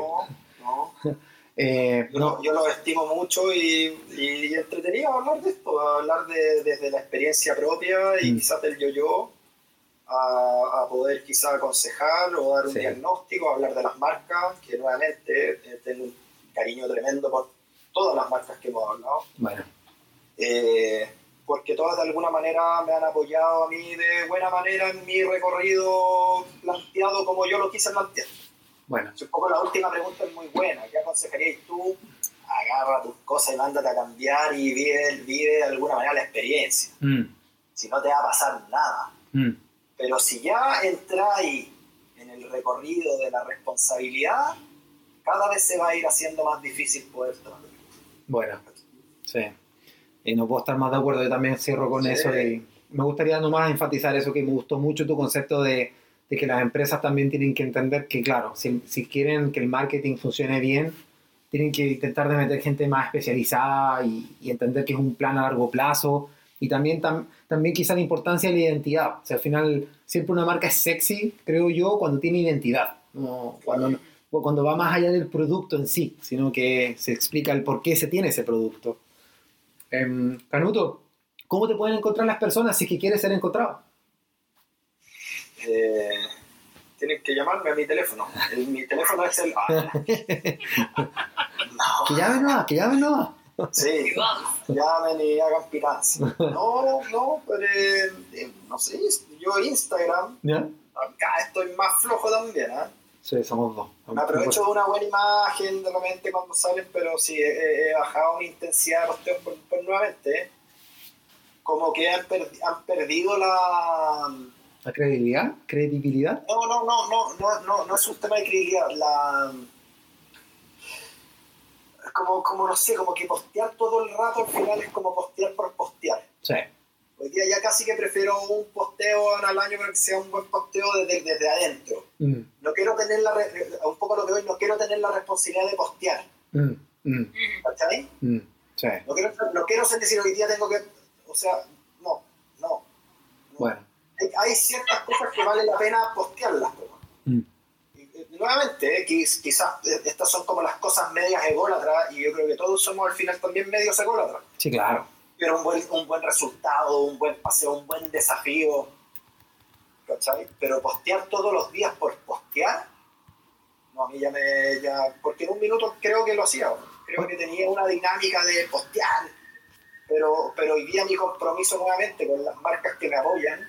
No, no. Eh, yo, no. yo lo estimo mucho y, y, y entretenido hablar de esto, hablar de, desde la experiencia propia y mm. quizás del yo-yo, a, a poder quizás aconsejar o dar un sí. diagnóstico, hablar de las marcas, que nuevamente tengo un cariño tremendo por todas las marcas que hemos hablado. Bueno. Eh, porque todas de alguna manera me han apoyado a mí de buena manera en mi recorrido planteado como yo lo quise plantear. Bueno. Supongo que la última pregunta es muy buena. ¿Qué aconsejarías tú? Agarra tus cosas y mándate a cambiar y vive, vive de alguna manera la experiencia. Mm. Si no te va a pasar nada. Mm. Pero si ya entráis en el recorrido de la responsabilidad, cada vez se va a ir haciendo más difícil poder tratar. Bueno, sí. Y no puedo estar más de acuerdo. Yo también cierro con sí. eso. Y me gustaría nomás enfatizar eso, que me gustó mucho tu concepto de... de que las empresas también tienen que entender que, claro, si, si quieren que el marketing funcione bien, tienen que intentar de meter gente más especializada y, y entender que es un plan a largo plazo. Y también, tam, también quizá la importancia de la identidad. O sea, al final, siempre una marca es sexy, creo yo, cuando tiene identidad. No, cuando, cuando va más allá del producto en sí, sino que se explica el por qué se tiene ese producto. Eh, Canuto, ¿cómo te pueden encontrar las personas si es que quieres ser encontrado? Eh, tienen que llamarme a mi teléfono. El, mi teléfono es el... Ah. No. Que llamen no, que llamen no. Sí, llamen y hagan piratas. No, no, pero eh, no sé, yo Instagram, ¿ya? Acá estoy más flojo también, ¿eh? Sí, somos dos. Me aprovecho de una buena imagen de repente cuando salen, pero sí, he, he bajado mi intensidad de posteo por, por nuevamente, ¿eh? Como que han, perdi han perdido la... ¿La credibilidad? ¿Credibilidad? No, no, no, no, no, no, no es un tema de credibilidad, la... Como, como no sé, como que postear todo el rato al final es como postear por postear. Sí. Hoy día ya casi que prefiero un posteo al año para que sea un buen posteo desde, desde adentro. Mm. No quiero tener la... Un poco lo que hoy, no quiero tener la responsabilidad de postear. Mm. Mm. ¿Cachai? Mm. Sí. No quiero, no quiero ser decir hoy día tengo que... O sea, no, no. no. Bueno. Hay, hay ciertas cosas que vale la pena postearlas. Mm. Nuevamente, eh, quizás estas son como las cosas medias ególatras, y yo creo que todos somos al final también medios ególatras. Sí, claro. Pero un buen, un buen resultado, un buen paseo, un buen desafío, ¿cachai? Pero postear todos los días por postear, no, a mí ya me... Ya, porque en un minuto creo que lo hacía, creo que tenía una dinámica de postear, pero, pero hoy día mi compromiso nuevamente con las marcas que me apoyan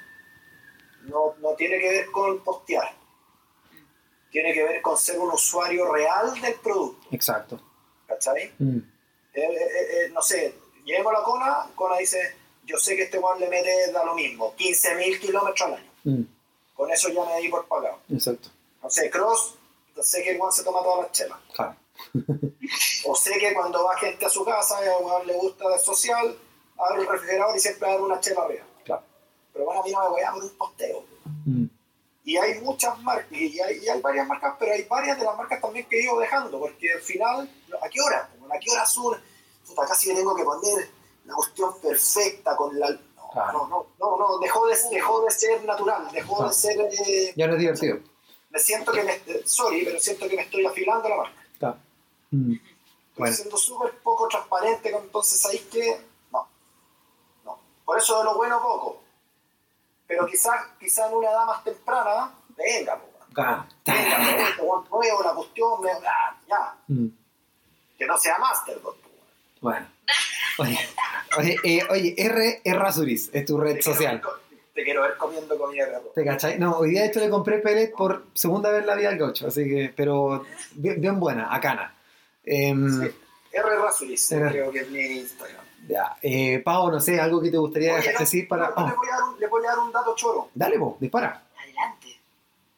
no, no tiene que ver con postear. Tiene que ver con ser un usuario real del producto. Exacto. ¿Cachai? Mm. Eh, eh, eh, no sé, llevo la Kona, Kona dice, yo sé que este weón le mete, da lo mismo, quince mil kilómetros al año. Mm. Con eso ya me di por pagado. Exacto. No sé, Cross, yo sé que el weón se toma todas las chelas. Claro. O sé que cuando va gente a su casa, el weón le gusta de social, abre el refrigerador y siempre abre una chela arriba. Claro. Pero bueno, a mí no me voy a abrir un posteo. Mm. Y hay muchas marcas, y hay, y hay varias marcas, pero hay varias de las marcas también que he ido dejando, porque al final, ¿a qué hora? ¿A qué hora sur? Puta, casi que tengo que poner la cuestión perfecta con la... No, claro. no, no, no, no, dejó de, dejó de ser natural, dejó claro. de ser... Eh, ya no es divertido. Me siento que me... Sorry, pero siento que me estoy afilando la marca. Claro. Mm. Estoy bueno. siendo súper poco transparente, entonces ahí que... No, no. Por eso de lo bueno poco. Pero quizás quizá en una edad más temprana, venga, venga, venga, nuevo, la cuestión, venga, ya. Mm. Que no sea Masterdot. Bueno. Oye, oye, eh, oye R. Errázuriz es tu red te social. Quiero ver, te quiero ver comiendo comida. ¿Verdad? ¿Te cachai? No, hoy día de hecho le compré pellet por segunda vez en la vida al gaucho, así que, pero bien, bien buena, a cana. Eh, sí. R. Errázuriz, R. creo que es mi Instagram. Ya, eh, Pau, no sé, algo que te gustaría Oye, decir no, para... No, oh. le, voy a dar un, le voy a dar un dato choro. Dale vos, dispara. Adelante.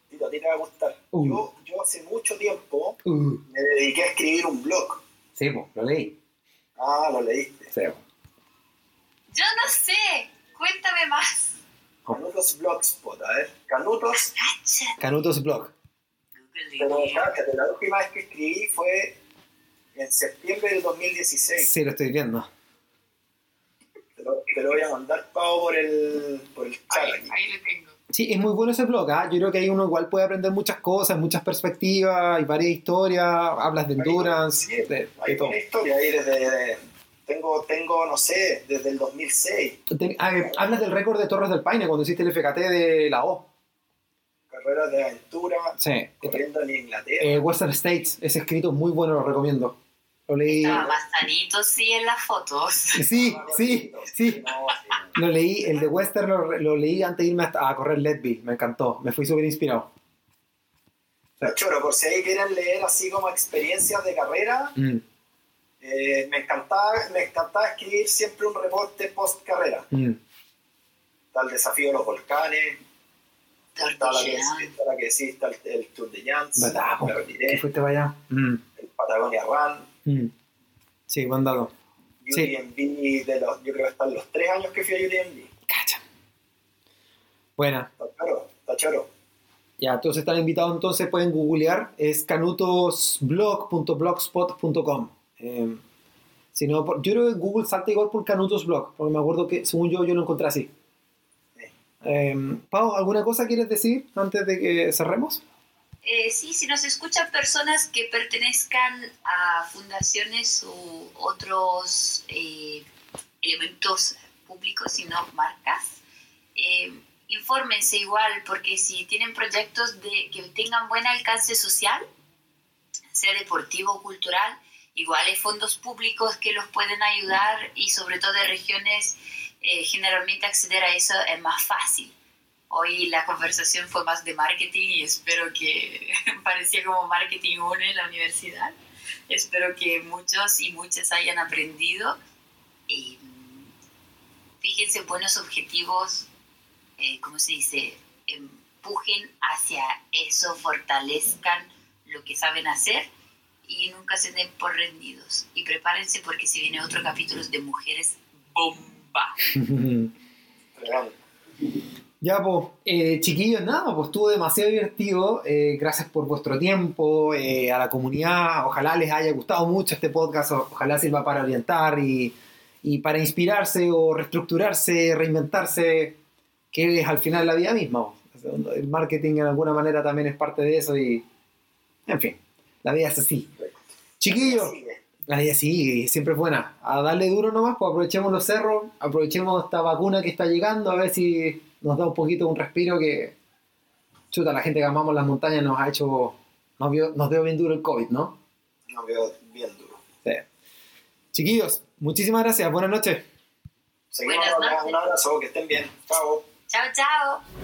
Tito, a ti te va a gustar. Uh. Yo, yo hace mucho tiempo uh. me dediqué a escribir un blog. Sí, vos, lo leí. Ah, lo leíste. Sí, vos. Yo no sé, cuéntame más. Canutos Blogspot, a ver. Canutos... Canutos Blog. Pero cállate, la última vez que escribí fue en septiembre del dos mil dieciséis. Sí, lo estoy viendo. Te lo voy a mandar, Pau, por el, por el chat. Ahí, ahí lo tengo. Sí, es muy bueno ese blog, ¿eh? Yo creo que ahí uno igual puede aprender muchas cosas, muchas perspectivas, hay varias historias, hablas de endurance. Sí, de, hay una historia ahí desde... De, tengo, tengo, no sé, desde el dos mil seis. Ten, ah, eh, hablas del récord de Torres del Paine cuando hiciste el F K T de la O. Carreras de aventura, sí, corriendo en Inglaterra. Eh, Western States, ese escrito muy bueno, lo recomiendo. Leí... Estaba más sanito, sí, en las fotos. Sí, sí, sí. Lo leí, el de Western lo, lo leí antes de irme a correr Leadville. Me encantó, me fui súper inspirado. Pero choro, por si ahí quieren leer así como experiencias de carrera, mm. eh, me, encantaba, me encantaba escribir siempre un reporte post carrera. Mm. Está el desafío de los volcanes, está, está, la, que, está la que sí, está el, el Tour de Jans, fuiste para allá. Mm. El Patagonia Run. Mm. Sí, buen dado. U T M B, sí. De los, yo creo que están los tres años que fui a U T M B. Cacha. Buena. Está choro, está choro. Ya, todos están invitados, entonces pueden googlear. Es canutosblog punto blogspot punto com. Eh, si no, por, yo creo que Google salta igual por canutosblog, porque me acuerdo que según yo, yo lo encontré así. Sí. Eh, Pau, ¿alguna cosa quieres decir antes de que cerremos? Eh, sí, si nos escuchan personas que pertenezcan a fundaciones u otros eh, elementos públicos, sino marcas. Eh, infórmense igual, porque si tienen proyectos de, que tengan buen alcance social, sea deportivo o cultural, igual hay fondos públicos que los pueden ayudar, y sobre todo de regiones, eh, generalmente acceder a eso es más fácil. Hoy la conversación fue más de marketing y espero que parecía como marketing uno en la universidad. Espero que muchos y muchas hayan aprendido. Y fíjense, buenos objetivos, eh, ¿cómo se dice? Empujen hacia eso, fortalezcan lo que saben hacer y nunca se den por rendidos. Y prepárense, porque si viene otro capítulo de mujeres, ¡bomba! Ya, pues, eh, chiquillos, nada, pues estuvo demasiado divertido. Eh, gracias por vuestro tiempo, eh, a la comunidad. Ojalá les haya gustado mucho este podcast. Ojalá sirva para orientar y, y para inspirarse o reestructurarse, reinventarse, que es al final la vida misma. El marketing en alguna manera también es parte de eso y, en fin, la vida es así. Chiquillos, la vida sigue, siempre es buena. A darle duro nomás, pues aprovechemos los cerros, aprovechemos esta vacuna que está llegando, a ver si nos da un poquito un respiro, que chuta, la gente que amamos las montañas nos ha hecho, nos vio, nos dio bien duro el COVID, ¿no? Nos dio bien duro. Sí. Chiquillos, muchísimas gracias, buenas noches. Seguimos, buenas noches. Un abrazo, que estén bien. Chao. Chao, chao.